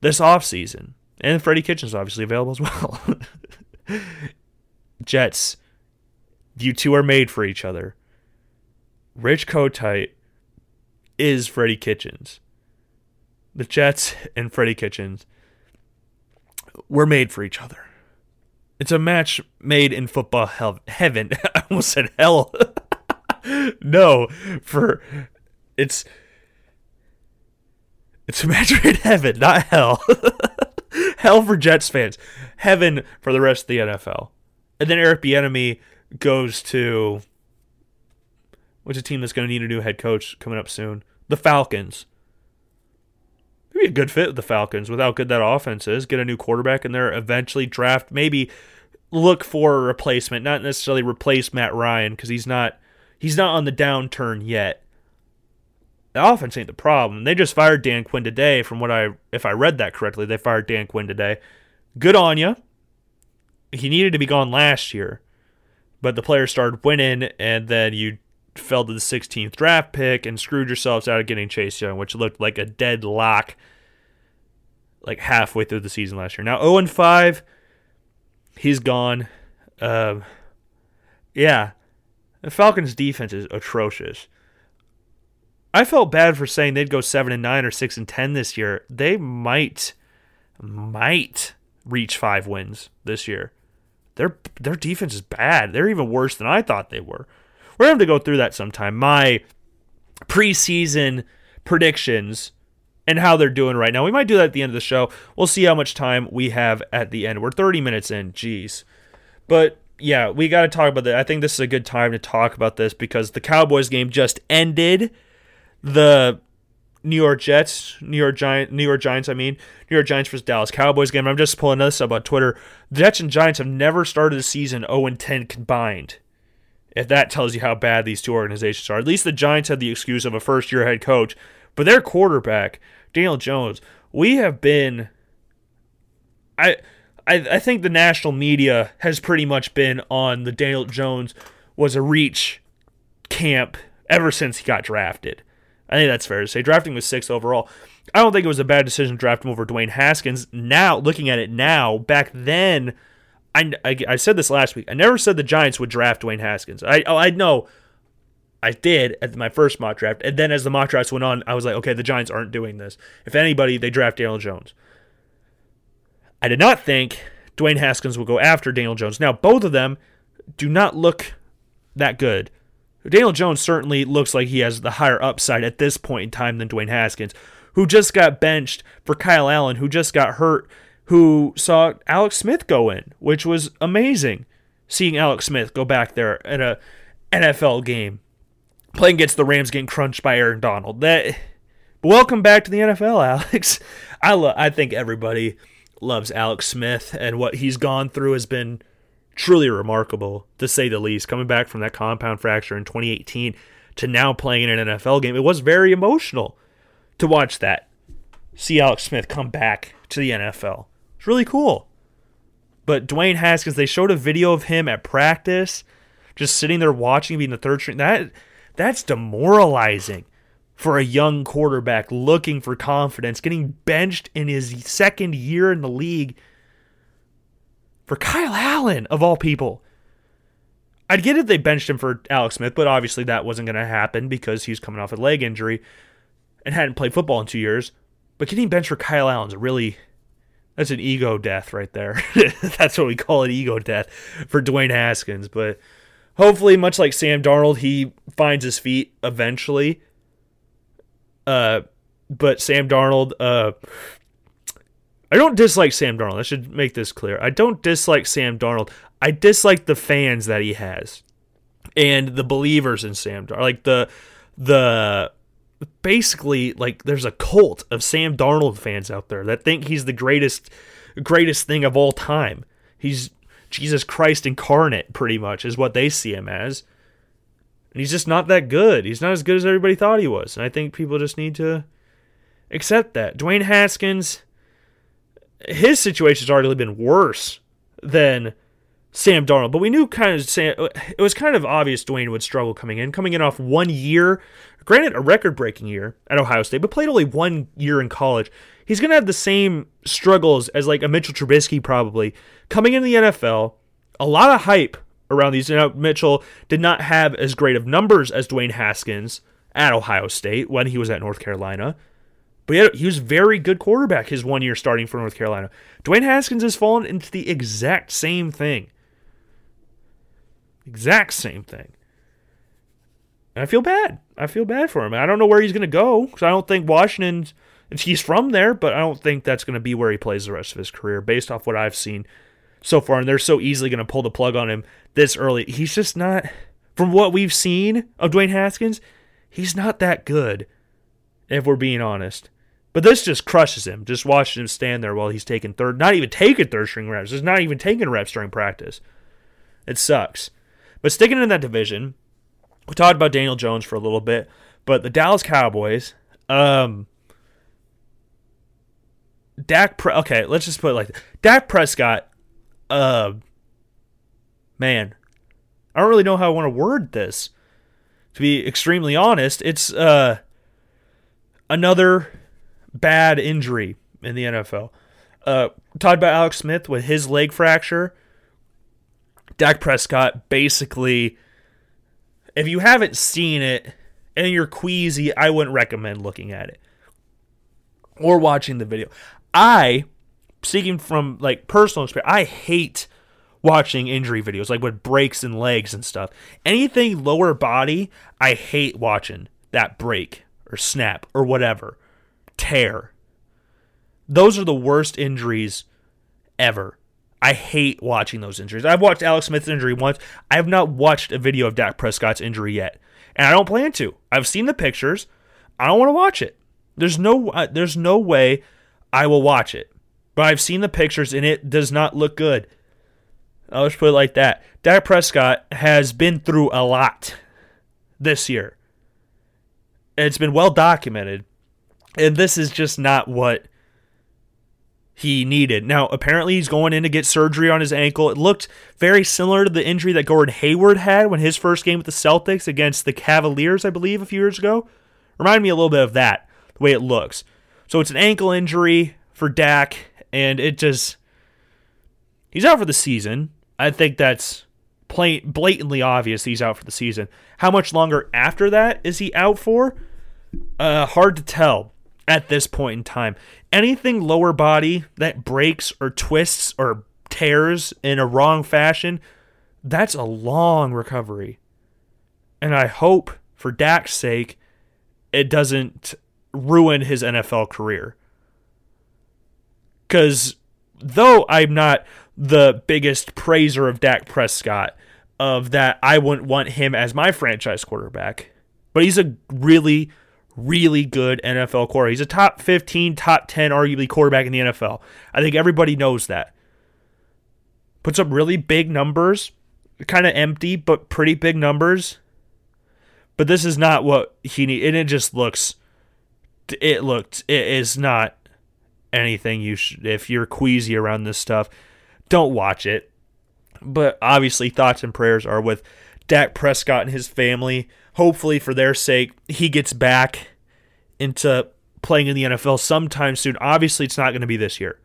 this offseason. And Freddie Kitchens obviously available as well. Jets, you two are made for each other. Rich Kotite is Freddie Kitchens. The Jets and Freddie Kitchens were made for each other. It's a match made in football heaven. I almost said hell. No, for it's it's a match made in heaven, not hell. Hell for Jets fans, heaven for the rest of the N F L. And then Eric Bieniemy goes to, what's a team that's going to need a new head coach coming up soon? The Falcons. It'd be a good fit with the Falcons with how good that offense is. Get a new quarterback in there, eventually draft, maybe look for a replacement, not necessarily replace Matt Ryan because he's not he's not on the downturn yet. The offense ain't the problem. They just fired Dan Quinn today, from what I, if I read that correctly, they fired Dan Quinn today. Good on you. He needed to be gone last year, but the players started winning, and then you fell to the sixteenth draft pick and screwed yourselves out of getting Chase Young, which looked like a dead lock like halfway through the season last year. Now oh and five, he's gone. Um, yeah, the Falcons' defense is atrocious. I felt bad for saying they'd go seven and nine or six and ten this year. They might, might reach five wins this year. Their their defense is bad. They're even worse than I thought they were. We're going to go through that sometime. My preseason predictions and how they're doing right now. We might do that at the end of the show. We'll see how much time we have at the end. We're thirty minutes in. Jeez. But yeah, we got to talk about that. I think this is a good time to talk about this because the Cowboys game just ended. The New York Jets, New York Giants, New York Giants, I mean, New York Giants versus Dallas Cowboys game. I'm just pulling this up on Twitter. The Jets and Giants have never started a season oh and ten combined. If that tells you how bad these two organizations are. At least the Giants had the excuse of a first-year head coach. But their quarterback, Daniel Jones, we have been... I, I I think the national media has pretty much been on the Daniel Jones was a reach camp ever since he got drafted. I think that's fair to say. Drafting was sixth overall. I don't think it was a bad decision to draft him over Dwayne Haskins. Now, looking at it now, back then... I, I, I said this last week. I never said the Giants would draft Dwayne Haskins. I oh, I know I did at my first mock draft. And then as the mock drafts went on, I was like, okay, the Giants aren't doing this. If anybody, they draft Daniel Jones. I did not think Dwayne Haskins would go after Daniel Jones. Now, both of them do not look that good. Daniel Jones certainly looks like he has the higher upside at this point in time than Dwayne Haskins, who just got benched for Kyle Allen, who just got hurt, who saw Alex Smith go in, which was amazing, seeing Alex Smith go back there in a N F L game, playing against the Rams, getting crunched by Aaron Donald. That, but welcome back to the N F L, Alex. I lo- I think everybody loves Alex Smith, and what he's gone through has been truly remarkable, to say the least. Coming back from that compound fracture in twenty eighteen to now playing in an N F L game, it was very emotional to watch that. See Alex Smith come back to the N F L. Really cool. But Dwayne Haskins, they showed a video of him at practice just sitting there watching, being the third string. That that's demoralizing. for a young quarterback looking for confidence, getting benched in his second year in the league for Kyle Allen, of all people. I'd get if they benched him for Alex Smith, but obviously that wasn't going to happen because he was coming off a leg injury and hadn't played football in two years. But getting benched for Kyle Allen's really, that's an ego death right there. That's what we call it, ego death for Dwayne Haskins. But hopefully, much like Sam Darnold, he finds his feet eventually. Uh, but Sam Darnold, uh, I don't dislike Sam Darnold. I should make this clear. I don't dislike Sam Darnold. I dislike the fans that he has and the believers in Sam Darnold. Like the, the, basically, like there's a cult of Sam Darnold fans out there that think he's the greatest, greatest thing of all time. He's Jesus Christ incarnate, pretty much, is what they see him as. And he's just not that good. He's not as good as everybody thought he was. And I think people just need to accept that. Dwayne Haskins, his situation's already been worse than Sam Darnold. But we knew kind of Sam, it was kind of obvious Dwayne would struggle coming in. Coming in off one year, granted a record-breaking year at Ohio State, but played only one year in college. He's going to have the same struggles as like a Mitchell Trubisky probably. Coming into the N F L, a lot of hype around these. Now, Mitchell did not have as great of numbers as Dwayne Haskins at Ohio State when he was at North Carolina, but he, had, he was very good quarterback his one year starting for North Carolina. Dwayne Haskins has fallen into the exact same thing. Exact same thing. And I feel bad. I feel bad for him. I don't know where he's going to go because I don't think Washington's, he's from there, but I don't think that's going to be where he plays the rest of his career based off what I've seen so far, and they're so easily going to pull the plug on him this early. He's just not, from what we've seen of Dwayne Haskins, he's not that good, if we're being honest. But this just crushes him, just watching him stand there while he's taking third, not even taking third-string reps. He's not even taking reps during practice. It sucks. But sticking in that division, we talked about Daniel Jones for a little bit, but the Dallas Cowboys, um... Dak, Pre- okay, let's just put it like this. Dak Prescott, uh, man, I don't really know how I want to word this. To be extremely honest, it's uh, another bad injury in the N F L. Uh, talked about Alex Smith with his leg fracture. Dak Prescott, basically, if you haven't seen it and you're queasy, I wouldn't recommend looking at it or watching the video. I, speaking from like personal experience, I hate watching injury videos, like with breaks and legs and stuff. Anything lower body, I hate watching that break or snap or whatever. Tear. Those are the worst injuries ever. I hate watching those injuries. I've watched Alex Smith's injury once. I have not watched a video of Dak Prescott's injury yet. And I don't plan to. I've seen the pictures. I don't want to watch it. There's no uh, there's no way I will watch it. But I've seen the pictures, and it does not look good. I'll just put it like that. Dak Prescott has been through a lot this year. It's been well documented. And this is just not what he needed. Now, apparently he's going in to get surgery on his ankle. It looked very similar to the injury that Gordon Hayward had when his first game with the Celtics against the Cavaliers, I believe, a few years ago. Reminded me a little bit of that, the way it looks. So it's an ankle injury for Dak, and it just, he's out for the season. I think that's plain, blatantly obvious he's out for the season. How much longer after that is he out for? Uh, hard to tell at this point in time. Anything lower body that breaks or twists or tears in a wrong fashion, that's a long recovery. And I hope, for Dak's sake, it doesn't ruin his N F L career. Because though I'm not the biggest praiser of Dak Prescott, of that I wouldn't want him as my franchise quarterback, but he's a really, really good N F L quarterback. He's a top fifteen, top ten arguably quarterback in the N F L. I think everybody knows that. Puts up really big numbers, kind of empty, but pretty big numbers. But this is not what he needs, and it just looks... It looked, it is not anything you should, if you're queasy around this stuff, don't watch it. But obviously thoughts and prayers are with Dak Prescott and his family. Hopefully for their sake, he gets back into playing in the N F L sometime soon. Obviously, it's not going to be this year.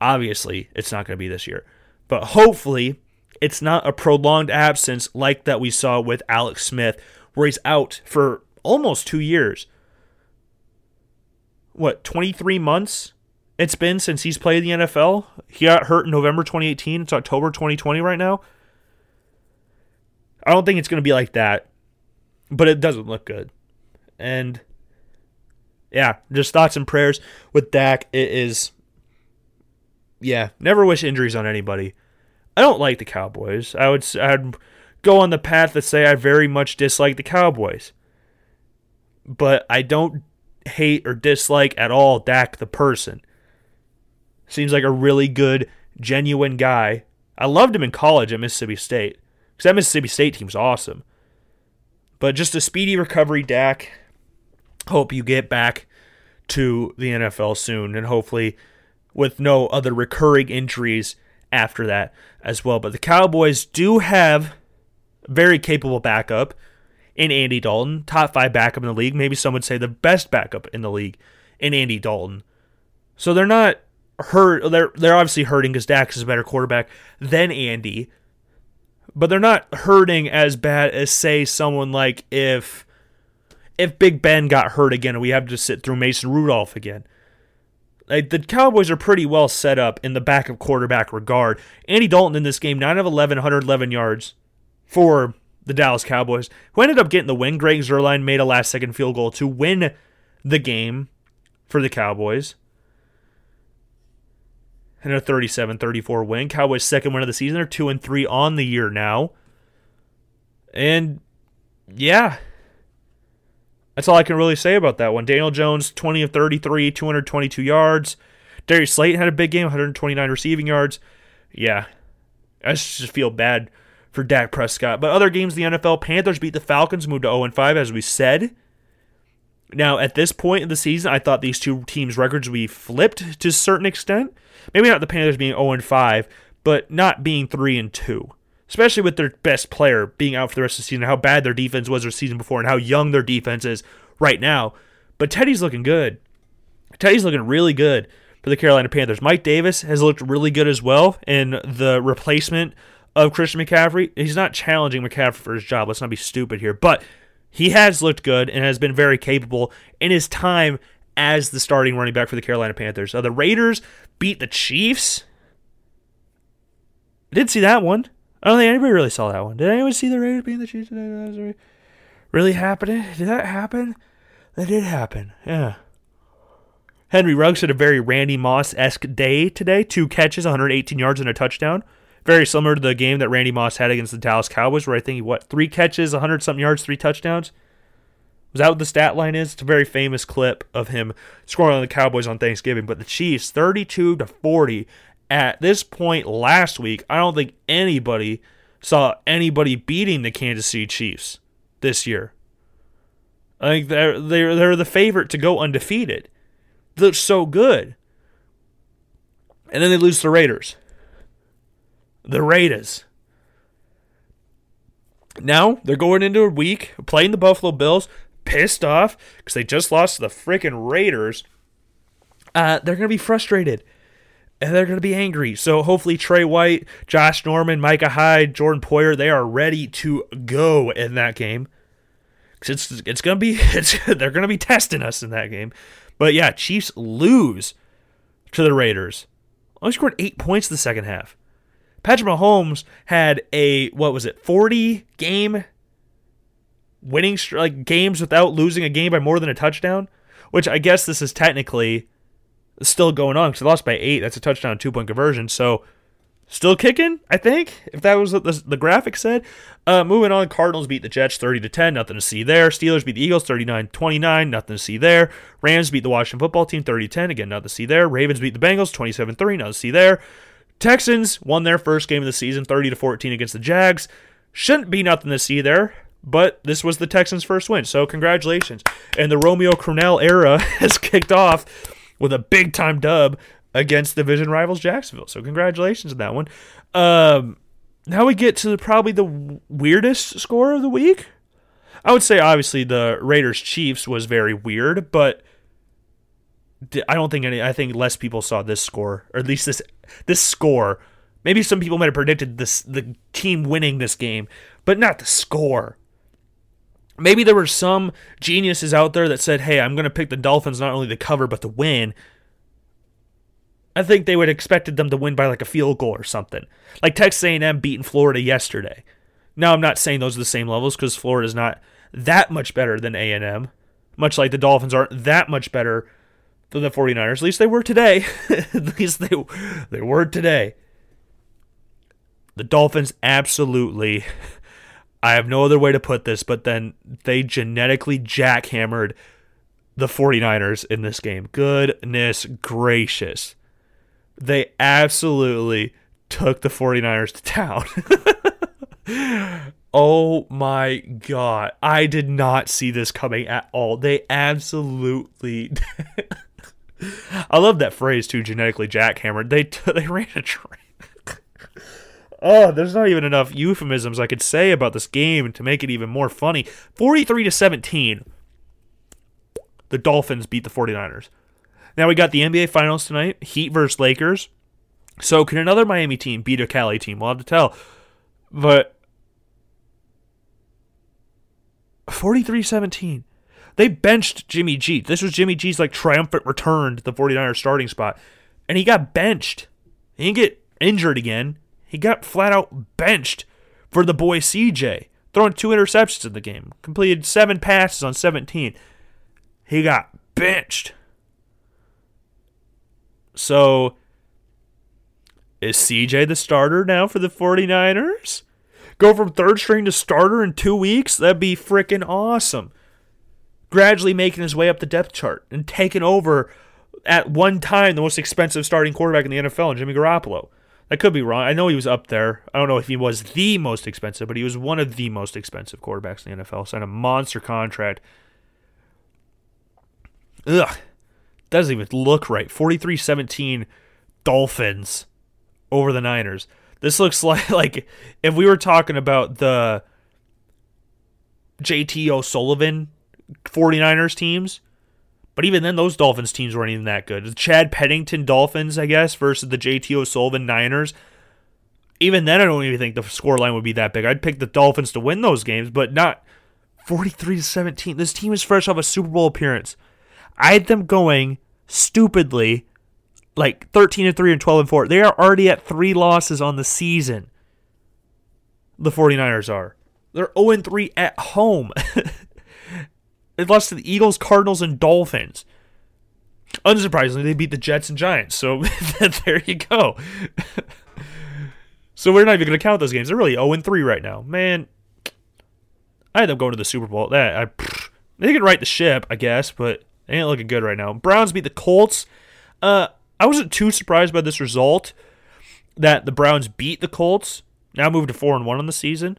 Obviously, it's not going to be this year. But hopefully, it's not a prolonged absence like that we saw with Alex Smith, where he's out for almost two years. What, twenty-three months it's been since he's played in the N F L? He got hurt in November twenty eighteen. It's October twenty twenty right now. I don't think it's going to be like that, but it doesn't look good. And, yeah, just thoughts and prayers with Dak. It is, yeah, never wish injuries on anybody. I don't like the Cowboys. I would I'd go on the path that say I very much dislike the Cowboys. But I don't hate or dislike at all Dak the person. Seems like a really good, genuine guy. I loved him in college at Mississippi State, because that Mississippi State team's awesome. But just a speedy recovery, Dak. Hope you get back to the N F L soon, and hopefully with no other recurring injuries after that as well. But the Cowboys do have a very capable backup in Andy Dalton, top five backup in the league. Maybe some would say the best backup in the league in Andy Dalton. So they're not hurt. They're they're obviously hurting because Dax is a better quarterback than Andy, but they're not hurting as bad as, say, someone like if if Big Ben got hurt again and we have to sit through Mason Rudolph again. Like, the Cowboys are pretty well set up in the backup quarterback regard. Andy Dalton in this game, nine of eleven, one hundred eleven yards for the Dallas Cowboys, who ended up getting the win. Greg Zuerlein made a last-second field goal to win the game for the Cowboys. And a thirty-seven thirty-four win. Cowboys' second win of the season. They're two and three on the year now. And, yeah, that's all I can really say about that one. Daniel Jones, twenty of thirty-three, two hundred twenty-two yards. Darius Slayton had a big game, one hundred twenty-nine receiving yards. Yeah, I just feel bad for Dak Prescott. But other games in the N F L, Panthers beat the Falcons, moved to oh and five, as we said. Now, at this point in the season, I thought these two teams' records would be flipped to a certain extent. Maybe not the Panthers being oh and five, but not being three and two. Especially with their best player being out for the rest of the season, how bad their defense was their season before and how young their defense is right now. But Teddy's looking good. Teddy's looking really good for the Carolina Panthers. Mike Davis has looked really good as well in the replacement of Christian McCaffrey. He's not challenging McCaffrey for his job. Let's not be stupid here. But he has looked good and has been very capable in his time as the starting running back for the Carolina Panthers. Uh, the Raiders beat the Chiefs. I didn't see that one. I don't think anybody really saw that one. Did anyone see the Raiders beating the Chiefs today? That was really happening? Did that happen? That did happen, yeah. Henry Ruggs had a very Randy Moss-esque day today. Two catches, one hundred eighteen yards, and a touchdown. Very similar to the game that Randy Moss had against the Dallas Cowboys, where I think, what, three catches, one hundred something yards, three touchdowns? Was that what the stat line is? It's a very famous clip of him scoring on the Cowboys on Thanksgiving. But the Chiefs, thirty-two to forty. At this point last week, I don't think anybody saw anybody beating the Kansas City Chiefs this year. I think they're, they're, they're the favorite to go undefeated. They look so good. And then they lose to the Raiders. The Raiders. Now they're going into a week, playing the Buffalo Bills, pissed off because they just lost to the freaking Raiders. Uh, they're going to be frustrated. And they're going to be angry. So hopefully Trey White, Josh Norman, Micah Hyde, Jordan Poyer, they are ready to go in that game. Because it's, it's going to be, it's, they're going to be testing us in that game. But yeah, Chiefs lose to the Raiders. Only scored eight points in the second half. Patrick Mahomes had a, what was it, forty game winning, like games without losing a game by more than a touchdown, which I guess this is technically still going on because they lost by eight. That's a touchdown, two-point conversion. So still kicking, I think, if that was what the, the graphic said. Uh, moving on, Cardinals beat the Jets thirty to ten. Nothing to see there. Steelers beat the Eagles thirty-nine twenty-nine. Nothing to see there. Rams beat the Washington football team thirty to ten. Again, nothing to see there. Ravens beat the Bengals twenty-seven three. Nothing to see there. Texans won their first game of the season thirty to fourteen against the Jags. Shouldn't be nothing to see there. But this was the Texans' first win, so congratulations. And the Romeo Crennel era has kicked off with a big-time dub against division rivals Jacksonville. So congratulations on that one. Um, now we get to the, probably the weirdest score of the week. I would say obviously the Raiders Chiefs was very weird, but I don't think any. I think less people saw this score, or at least this this score. Maybe some people might have predicted this the team winning this game, but not the score. Maybe there were some geniuses out there that said, hey, I'm going to pick the Dolphins not only to cover but to win. I think they would have expected them to win by like a field goal or something. Like Texas A and M beating Florida yesterday. Now, I'm not saying those are the same levels because Florida's not that much better than A and M, much like the Dolphins aren't that much better than the 49ers. At least they were today. At least they, they were today. The Dolphins absolutely... I have no other way to put this, but then they genetically jackhammered the 49ers in this game. Goodness gracious. They absolutely took the 49ers to town. Oh my God. I did not see this coming at all. They absolutely... I love that phrase too, genetically jackhammered. They, t- they ran a train. Oh, there's not even enough euphemisms I could say about this game to make it even more funny. forty-three to seventeen, the Dolphins beat the 49ers. Now we got the N B A Finals tonight, Heat versus Lakers. So can another Miami team beat a Cali team? We'll have to tell. But forty-three seventeen, they benched Jimmy G. This was Jimmy G's like triumphant return to the 49ers starting spot. And he got benched. He didn't get injured again. He got flat out benched for the boy C J, throwing two interceptions in the game, completed seven passes on seventeen. He got benched. So, is C J the starter now for the 49ers? Go from third string to starter in two weeks? That'd be freaking awesome. Gradually making his way up the depth chart and taking over at one time the most expensive starting quarterback in the N F L in Jimmy Garoppolo. I could be wrong. I know he was up there. I don't know if he was the most expensive, but he was one of the most expensive quarterbacks in the N F L. Signed a monster contract. Ugh. Doesn't even look right. forty-three seventeen Dolphins over the Niners. This looks like, like if we were talking about the J T O'Sullivan 49ers teams, but even then, those Dolphins teams weren't even that good. The Chad Pennington Dolphins, I guess, versus the J T O'Sullivan Niners. Even then, I don't even think the scoreline would be that big. I'd pick the Dolphins to win those games, but not forty-three to seventeen. This team is fresh off a Super Bowl appearance. I had them going stupidly, like thirteen and three and twelve and four. They are already at three losses on the season. The 49ers are. They're oh and three at home. They lost to the Eagles, Cardinals, and Dolphins. Unsurprisingly, they beat the Jets and Giants. So there you go. So we're not even going to count those games. They're really oh and three right now. Man, I had them going to the Super Bowl. That I, pff, they could right the ship, I guess, but they ain't looking good right now. Browns beat the Colts. Uh, I wasn't too surprised by this result that the Browns beat the Colts. Now moved to four and one on the season.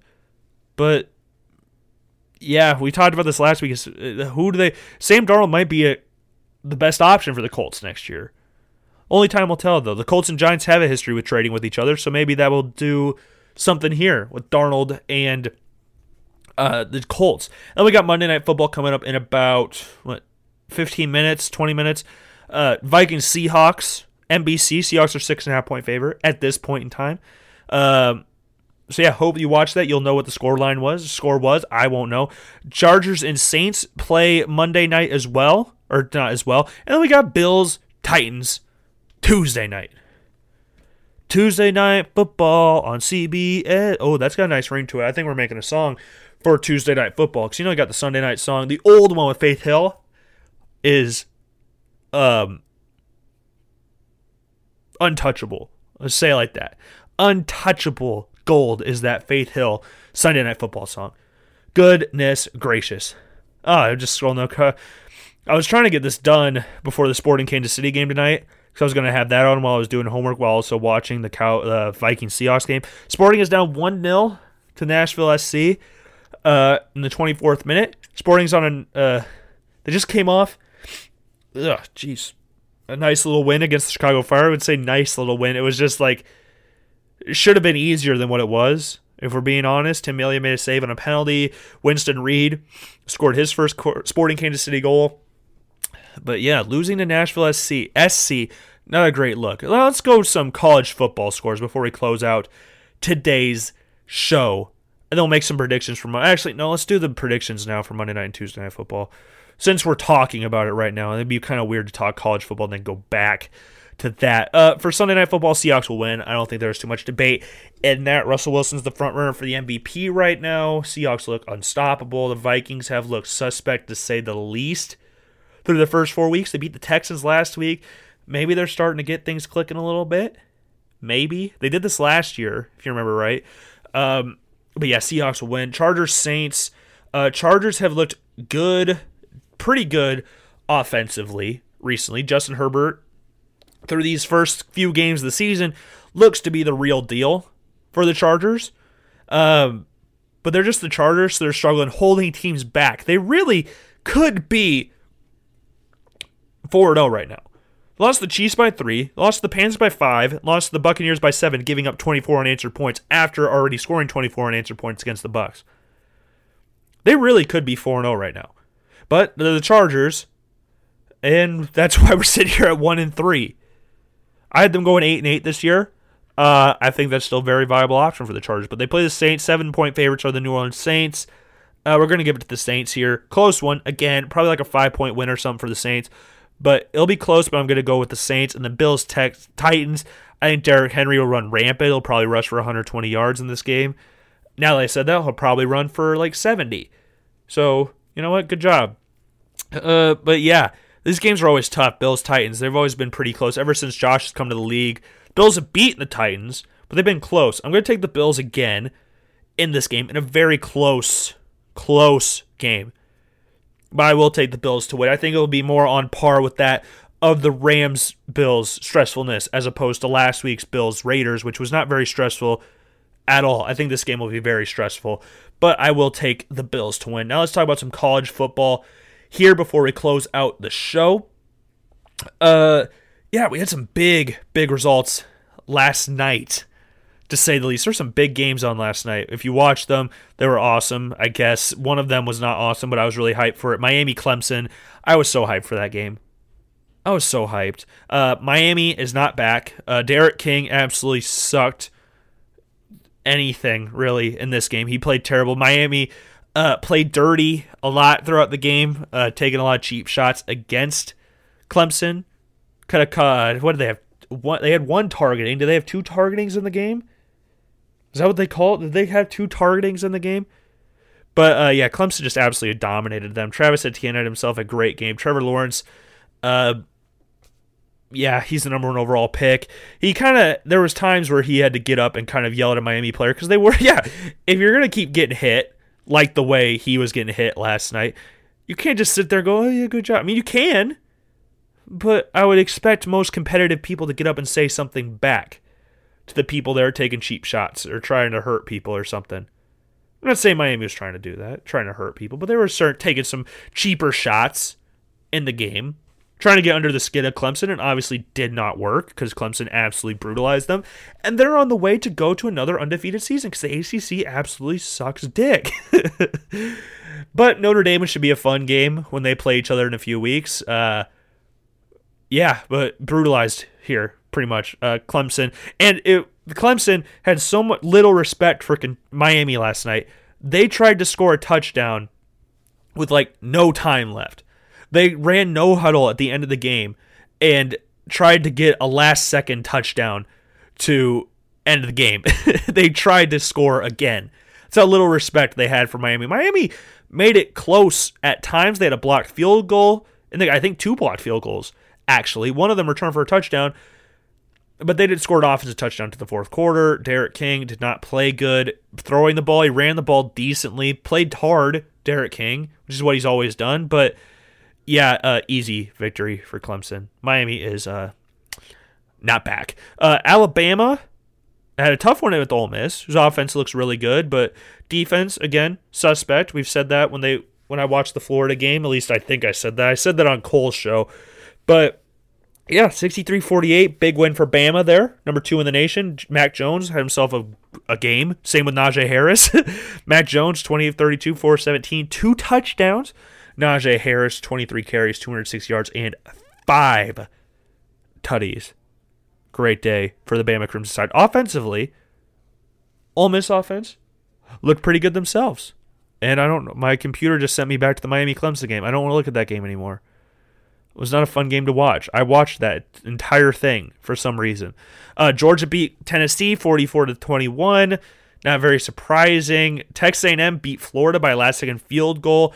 But... yeah, we talked about this last week. Who do they? Sam Darnold might be a, the best option for the Colts next year. Only time will tell, though. The Colts and Giants have a history with trading with each other, so maybe that will do something here with Darnold and uh, the Colts. And we got Monday Night Football coming up in about what, fifteen minutes, twenty minutes. Uh, Vikings Seahawks, N B C. Seahawks are six and a half point favorite at this point in time. Um, So, yeah, hope you watch that. You'll know what the score line was. Score was. I won't know. Chargers and Saints play Monday night as well. Or not as well. And then we got Bills, Titans, Tuesday night. Tuesday night football on C B S. Oh, that's got a nice ring to it. I think we're making a song for Tuesday night football. Because, you know, I got the Sunday night song. The old one with Faith Hill is um, untouchable. Let's say it like that. Untouchable. Gold is that Faith Hill Sunday Night Football song. Goodness gracious. Oh, I'm just scrolling up. I was trying to get this done before the Sporting Kansas City game tonight because I was going to have that on while I was doing homework while also watching the Cow, uh, Vikings Seahawks game. Sporting is down one nil to Nashville S C uh, in the twenty-fourth minute. Sporting's on an... Uh, they just came off... Ugh, jeez. A nice little win against the Chicago Fire. I would say nice little win. It was just like... It should have been easier than what it was. If we're being honest, Tim Mealy made a save on a penalty. Winston Reed scored his first Sporting Kansas City goal. But yeah, losing to Nashville S C, S C, not a great look. Let's go some college football scores before we close out today's show. And then we'll make some predictions for Monday. Actually, no, let's do the predictions now for Monday night and Tuesday night football. Since we're talking about it right now, it'd be kind of weird to talk college football and then go back to that. Uh, for Sunday night football, Seahawks will win. I don't think there's too much debate in that. Russell Wilson's the front runner for the M V P right now. Seahawks look unstoppable. The Vikings have looked suspect, to say the least, through the first four weeks. They beat the Texans last week. Maybe they're starting to get things clicking a little bit. Maybe. They did this last year, if you remember right. Um, but yeah, Seahawks will win. Chargers, Saints. Uh, Chargers have looked good, pretty good offensively recently. Justin Herbert, through these first few games of the season, looks to be the real deal for the Chargers. Um, but they're just the Chargers, so they're struggling holding teams back. They really could be four and oh right now. Lost the Chiefs by three, lost the Panthers by five, lost the Buccaneers by seven, giving up twenty-four unanswered points after already scoring twenty-four unanswered points against the Bucs. They really could be four and oh right now. But they're the Chargers, and that's why we're sitting here at one and three. I had them going eight and eight this year. Uh, I think that's still a very viable option for the Chargers. But they play the Saints. Seven-point favorites are the New Orleans Saints. Uh, we're going to give it to the Saints here. Close one. Again, probably like a five-point win or something for the Saints. But it'll be close, but I'm going to go with the Saints. And the Bills, Tex- Titans, I think Derrick Henry will run rampant. He'll probably rush for one hundred twenty yards in this game. Now that I said that, he'll probably run for like seventy. So, you know what? Good job. Uh, but yeah, these games are always tough. Bills, Titans, they've always been pretty close ever since Josh has come to the league. Bills have beaten the Titans, but they've been close. I'm going to take the Bills again in this game, in a very close, close game. But I will take the Bills to win. I think it'll be more on par with that of the Rams-Bills stressfulness as opposed to last week's Bills-Raiders, which was not very stressful at all. I think this game will be very stressful, but I will take the Bills to win. Now let's talk about some college football here before we close out the show. Uh, yeah, we had some big, big results last night, to say the least. There's some big games on last night. If you watched them, they were awesome, I guess. One of them was not awesome, but I was really hyped for it. Miami-Clemson, I was so hyped for that game. I was so hyped. Uh, Miami is not back. Uh, Derek King absolutely sucked anything, really, in this game. He played terrible. Miami uh, played dirty a lot throughout the game, uh, taking a lot of cheap shots against Clemson. Could have, what did they have? One, they had one targeting. Did they have two targetings in the game? Is that what they call it? Did they have two targetings in the game? But, uh, yeah, Clemson just absolutely dominated them. Travis Etienne had himself a great game. Trevor Lawrence, uh, yeah, he's the number one overall pick. He kind of, there was times where he had to get up and kind of yell at a Miami player because they were, yeah, if you're going to keep getting hit like the way he was getting hit last night, you can't just sit there and go, oh, yeah, good job. I mean, you can, but I would expect most competitive people to get up and say something back to the people that are taking cheap shots or trying to hurt people or something. I'm not saying Miami was trying to do that, trying to hurt people, but they were certain, taking some cheaper shots in the game, trying to get under the skin of Clemson, and obviously did not work because Clemson absolutely brutalized them. And they're on the way to go to another undefeated season because the A C C absolutely sucks dick. But Notre Dame should be a fun game when they play each other in a few weeks. Uh, yeah, but brutalized here. Pretty much, uh, Clemson. And it, Clemson had so much little respect for con- Miami last night. They tried to score a touchdown with, like, no time left. They ran no huddle at the end of the game and tried to get a last-second touchdown to end the game. They tried to score again. That's how little respect they had for Miami. Miami made it close at times. They had a blocked field goal, and they, I think two blocked field goals, actually. One of them returned for a touchdown. But they did score it off as a touchdown to the fourth quarter. Derek King did not play good. Throwing the ball, he ran the ball decently. Played hard, Derek King, which is what he's always done. But, yeah, uh, easy victory for Clemson. Miami is uh, not back. Uh, Alabama had a tough one with Ole Miss, whose offense looks really good. But defense, again, suspect. We've said that when they when I watched the Florida game. At least I think I said that. I said that on Cole's show. But yeah, sixty-three forty-eight, big win for Bama there. Number two in the nation. Mac Jones had himself a, a game. Same with Najee Harris. Mac Jones, twenty of thirty-two, four seventeen, two touchdowns. Najee Harris, twenty-three carries, two hundred six yards, and five tutties. Great day for the Bama Crimson side. Offensively, Ole Miss offense looked pretty good themselves. And I don't know. My computer just sent me back to the Miami Clemson game. I don't want to look at that game anymore. It was not a fun game to watch. I watched that entire thing for some reason. Uh, Georgia beat Tennessee forty-four to twenty-one. Not very surprising. Texas A and M beat Florida by last-second field goal.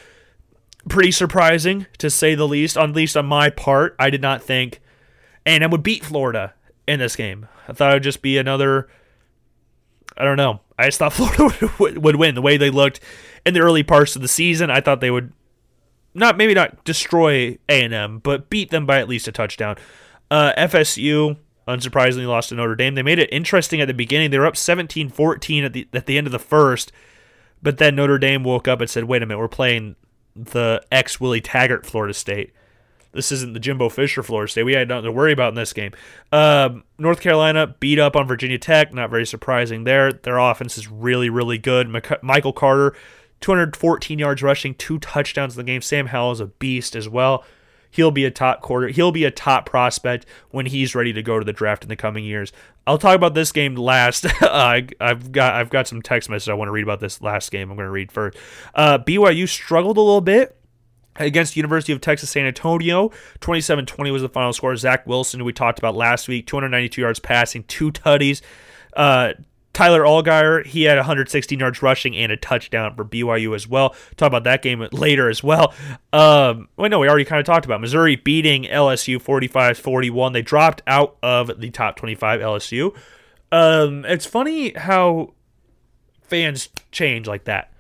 Pretty surprising, to say the least. At least on my part, I did not think A and M would beat Florida in this game. I thought it would just be another, I don't know. I just thought Florida would, would win the way they looked in the early parts of the season. I thought they would not maybe not destroy A and M, but beat them by at least a touchdown. Uh, F S U, unsurprisingly, lost to Notre Dame. They made it interesting at the beginning. They were up seventeen fourteen at the at the end of the first, but then Notre Dame woke up and said, wait a minute, we're playing the ex-Willie Taggart Florida State. This isn't the Jimbo Fisher Florida State. We had nothing to worry about in this game. Um, North Carolina beat up on Virginia Tech. Not very surprising there. Their offense is really, really good. Mc- Michael Carter, two hundred fourteen yards rushing, two touchdowns in the game. Sam Howell is a beast as well. He'll be a top quarter. He'll be a top prospect when he's ready to go to the draft in the coming years. I'll talk about this game last. uh, I've got I've got some text messages I want to read about this last game. I'm going to read first. Uh, B Y U struggled a little bit against University of Texas San Antonio. twenty-seven twenty was the final score. Zach Wilson, who we talked about last week, two hundred ninety-two yards passing, two tutties. Uh, Tyler Allgaier, he had one hundred sixteen yards rushing and a touchdown for B Y U as well. Talk about that game later as well. Um, well, no, we already kind of talked about it. Missouri beating L S U forty-five forty-one. They dropped out of the top twenty-five, L S U. Um, it's funny how fans change like that.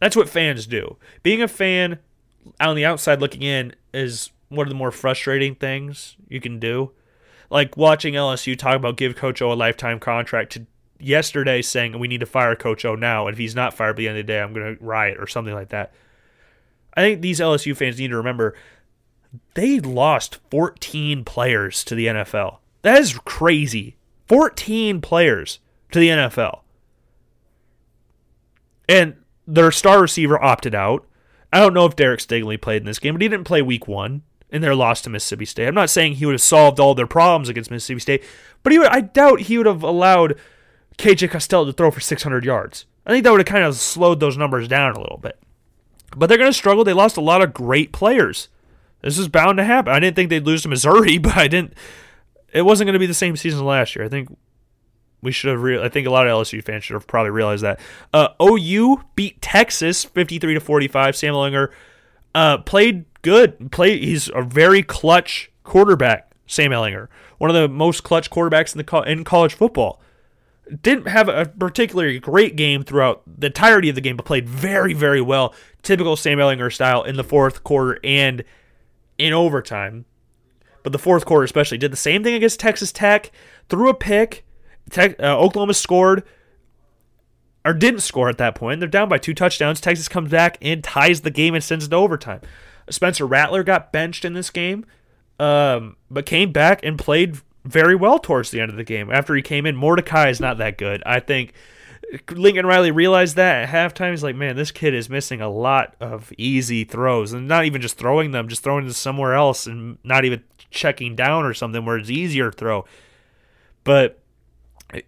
That's what fans do. Being a fan on the outside looking in is one of the more frustrating things you can do. Like watching L S U talk about give Coach O a lifetime contract to yesterday saying we need to fire Coach O now, and if he's not fired by the end of the day, I'm going to riot or something like that. I think these L S U fans need to remember they lost fourteen players to the N F L. That is crazy. fourteen players to the N F L. And their star receiver opted out. I don't know if Derek Stingley played in this game, but he didn't play week one in their loss to Mississippi State. I'm not saying he would have solved all their problems against Mississippi State, but he would, I doubt he would have allowed K J Costello to throw for six hundred yards. I think that would have kind of slowed those numbers down a little bit. But they're going to struggle. They lost a lot of great players. This is bound to happen. I didn't think they'd lose to Missouri, but I didn't. It wasn't going to be the same season last year. I think we should have. Re- I think a lot of L S U fans should have probably realized that. Uh, O U beat Texas fifty-three to forty-five. Sam Ellinger uh, played good. Play. He's a very clutch quarterback. Sam Ellinger, one of the most clutch quarterbacks in the co- in college football. Didn't have a particularly great game throughout the entirety of the game, but played very, very well. Typical Sam Ellinger style in the fourth quarter and in overtime. But the fourth quarter especially did the same thing against Texas Tech. Threw a pick. Tech, uh, Oklahoma scored, or didn't score at that point. They're down by two touchdowns. Texas comes back and ties the game and sends it to overtime. Spencer Rattler got benched in this game, um, but came back and played very well towards the end of the game. After he came in, Mordecai is not that good. I think Lincoln Riley realized that at halftime. He's like, man, this kid is missing a lot of easy throws, and not even just throwing them, just throwing them somewhere else and not even checking down or something where it's easier to throw. But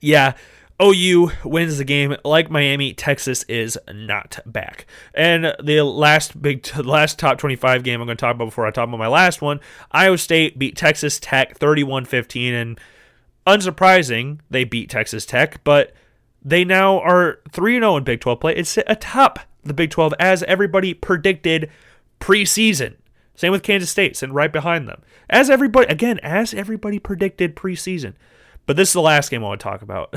yeah, O U wins the game. Like Miami, Texas is not back. And the last big, t- last top twenty-five game I'm going to talk about before I talk about my last one, Iowa State beat Texas Tech thirty-one fifteen, and unsurprising, they beat Texas Tech, but they now are three and oh in Big twelve play. It's atop the Big twelve as everybody predicted preseason. Same with Kansas State, sitting right behind them. As everybody, again, as everybody predicted preseason. But this is the last game I want to talk about.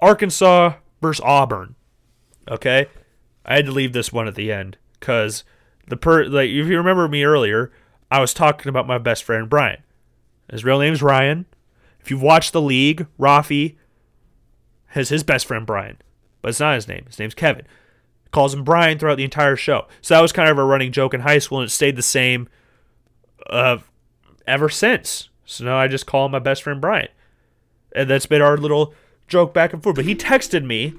Arkansas versus Auburn. Okay? I had to leave this one at the end because the per like if you remember me earlier, I was talking about my best friend Brian. His real name's Ryan. If you've watched The League, Rafi has his best friend Brian. But it's not his name. His name's Kevin. He calls him Brian throughout the entire show. So that was kind of a running joke in high school, and it stayed the same uh ever since. So now I just call my best friend Brian. And that's been our little joke back and forth. But he texted me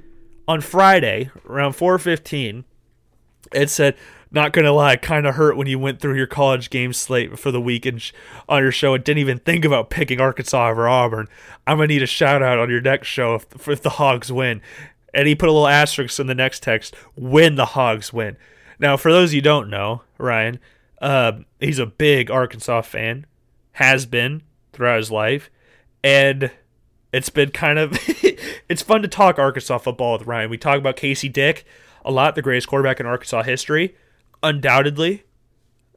on Friday around four fifteen and said, not going to lie, kind of hurt when you went through your college game slate for the week and sh- on your show and didn't even think about picking Arkansas over Auburn. I'm going to need a shout-out on your next show if, if the Hogs win. And he put a little asterisk in the next text, when the Hogs win. Now, for those you don't know, Ryan, uh, he's a big Arkansas fan, has been throughout his life, and it's been kind of – it's fun to talk Arkansas football with Ryan. We talk about Casey Dick a lot, the greatest quarterback in Arkansas history. Undoubtedly,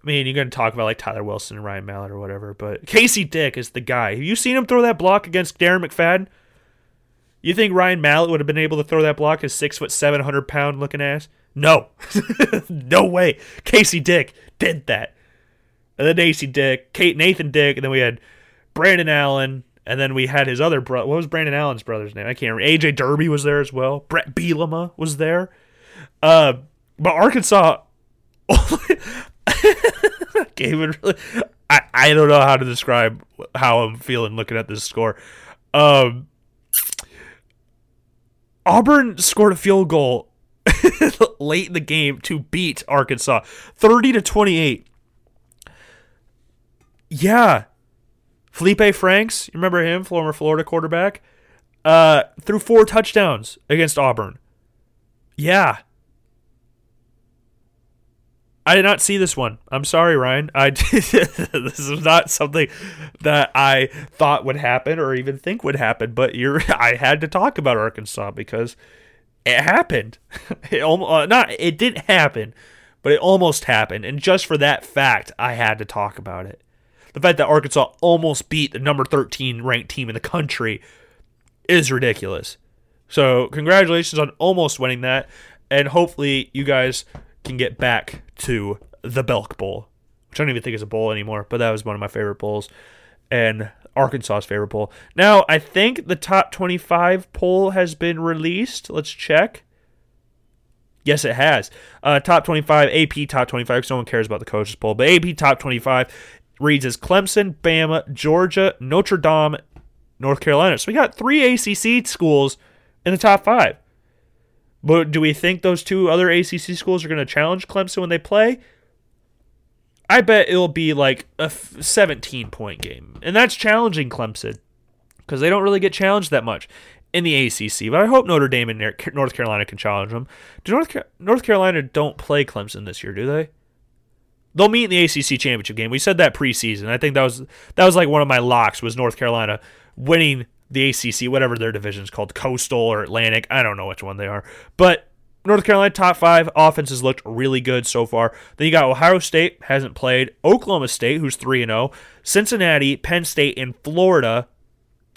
I mean, you're going to talk about like Tyler Wilson and Ryan Mallett or whatever, but Casey Dick is the guy. Have you seen him throw that block against Darren McFadden? You think Ryan Mallett would have been able to throw that block, his six foot seven hundred pound looking ass? No, no way. Casey Dick did that, and then Casey Dick, Kate Nathan Dick, and then we had Brandon Allen, and then we had his other brother. What was Brandon Allen's brother's name? I can't remember. A J Derby was there as well. Brett Bielema was there. Uh, but Arkansas. I can't even really, I, I don't know how to describe how I'm feeling looking at this score. Um, Auburn scored a field goal late in the game to beat Arkansas thirty to twenty-eight. Yeah. Felipe Franks, you remember him, former Florida quarterback, uh, threw four touchdowns against Auburn. Yeah. I did not see this one. I'm sorry, Ryan. I did, this is not something that I thought would happen or even think would happen, but you're, I had to talk about Arkansas because it happened. It almost, not, it didn't happen, but it almost happened. And just for that fact, I had to talk about it. The fact that Arkansas almost beat the number thirteen ranked team in the country is ridiculous. So congratulations on almost winning that, and hopefully you guys can get back to the Belk Bowl, which I don't even think is a bowl anymore, but that was one of my favorite bowls and Arkansas's favorite bowl. Now, I think the top twenty-five poll has been released. Let's check. Yes, it has. Uh, top twenty-five, A P top twenty-five, because no one cares about the coaches poll, but A P top twenty-five reads as Clemson, Bama, Georgia, Notre Dame, North Carolina. So we got three A C C schools in the top five. But do we think those two other A C C schools are going to challenge Clemson when they play? I bet it'll be like a seventeen-point game. And that's challenging Clemson because they don't really get challenged that much in the A C C. But I hope Notre Dame and North Carolina can challenge them. Do North, North Carolina don't play Clemson this year, do they? They'll meet in the A C C championship game. We said that preseason. I think that was that was like one of my locks was North Carolina winning the A C C, whatever their division is called, Coastal or Atlantic. I don't know which one they are. But North Carolina top five offenses looked really good so far. Then you got Ohio State, hasn't played. Oklahoma State, who's three and oh. Cincinnati, Penn State, and Florida.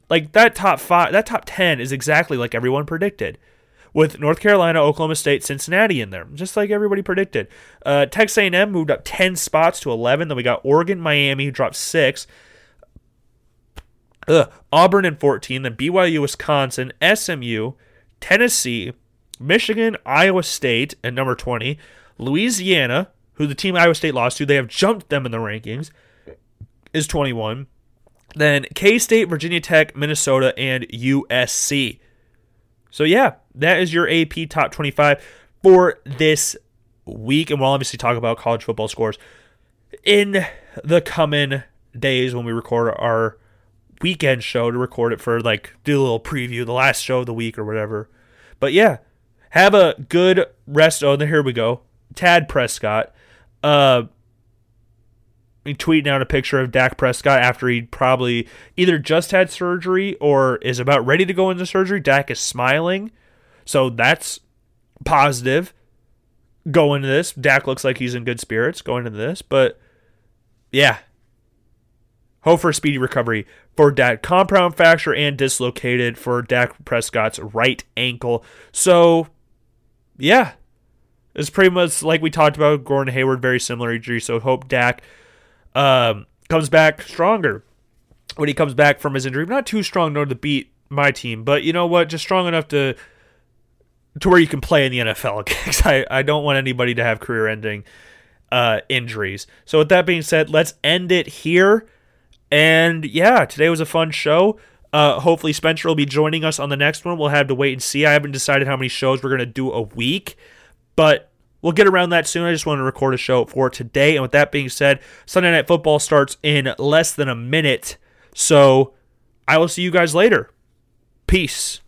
Like, that top five, that top ten is exactly like everyone predicted, with North Carolina, Oklahoma State, Cincinnati in there, just like everybody predicted. Uh, Texas A and M moved up ten spots to eleven. Then we got Oregon, Miami, who dropped six. Ugh. Auburn in fourteen, then B Y U, Wisconsin, S M U, Tennessee, Michigan, Iowa State, and number twenty, Louisiana, who the team Iowa State lost to, they have jumped them in the rankings, is twenty-one. Then K-State, Virginia Tech, Minnesota, and U S C. So yeah, that is your A P top twenty-five for this week, and we'll obviously talk about college football scores in the coming days when we record our weekend show to record it for, like, do a little preview, the last show of the week or whatever. But yeah, have a good rest. Oh, here we go. Tad Prescott, uh, tweeting out a picture of Dak Prescott after he probably either just had surgery or is about ready to go into surgery. Dak is smiling, so that's positive. Go into this, Dak looks like he's in good spirits going into this, but yeah. Hope for a speedy recovery for Dak. Compound fracture and dislocated for Dak Prescott's right ankle. So, yeah, it's pretty much like we talked about Gordon Hayward, very similar injury. So hope Dak um, comes back stronger when he comes back from his injury. Not too strong nor to beat my team, but you know what? Just strong enough to to where you can play in the N F L. Because I, I don't want anybody to have career-ending uh, injuries. So with that being said, let's end it here. And yeah, today was a fun show. Uh, hopefully Spencer will be joining us on the next one. We'll have to wait and see. I haven't decided how many shows we're going to do a week, but we'll get around that soon. I just want to record a show for today. And with that being said, Sunday Night Football starts in less than a minute. So I will see you guys later. Peace.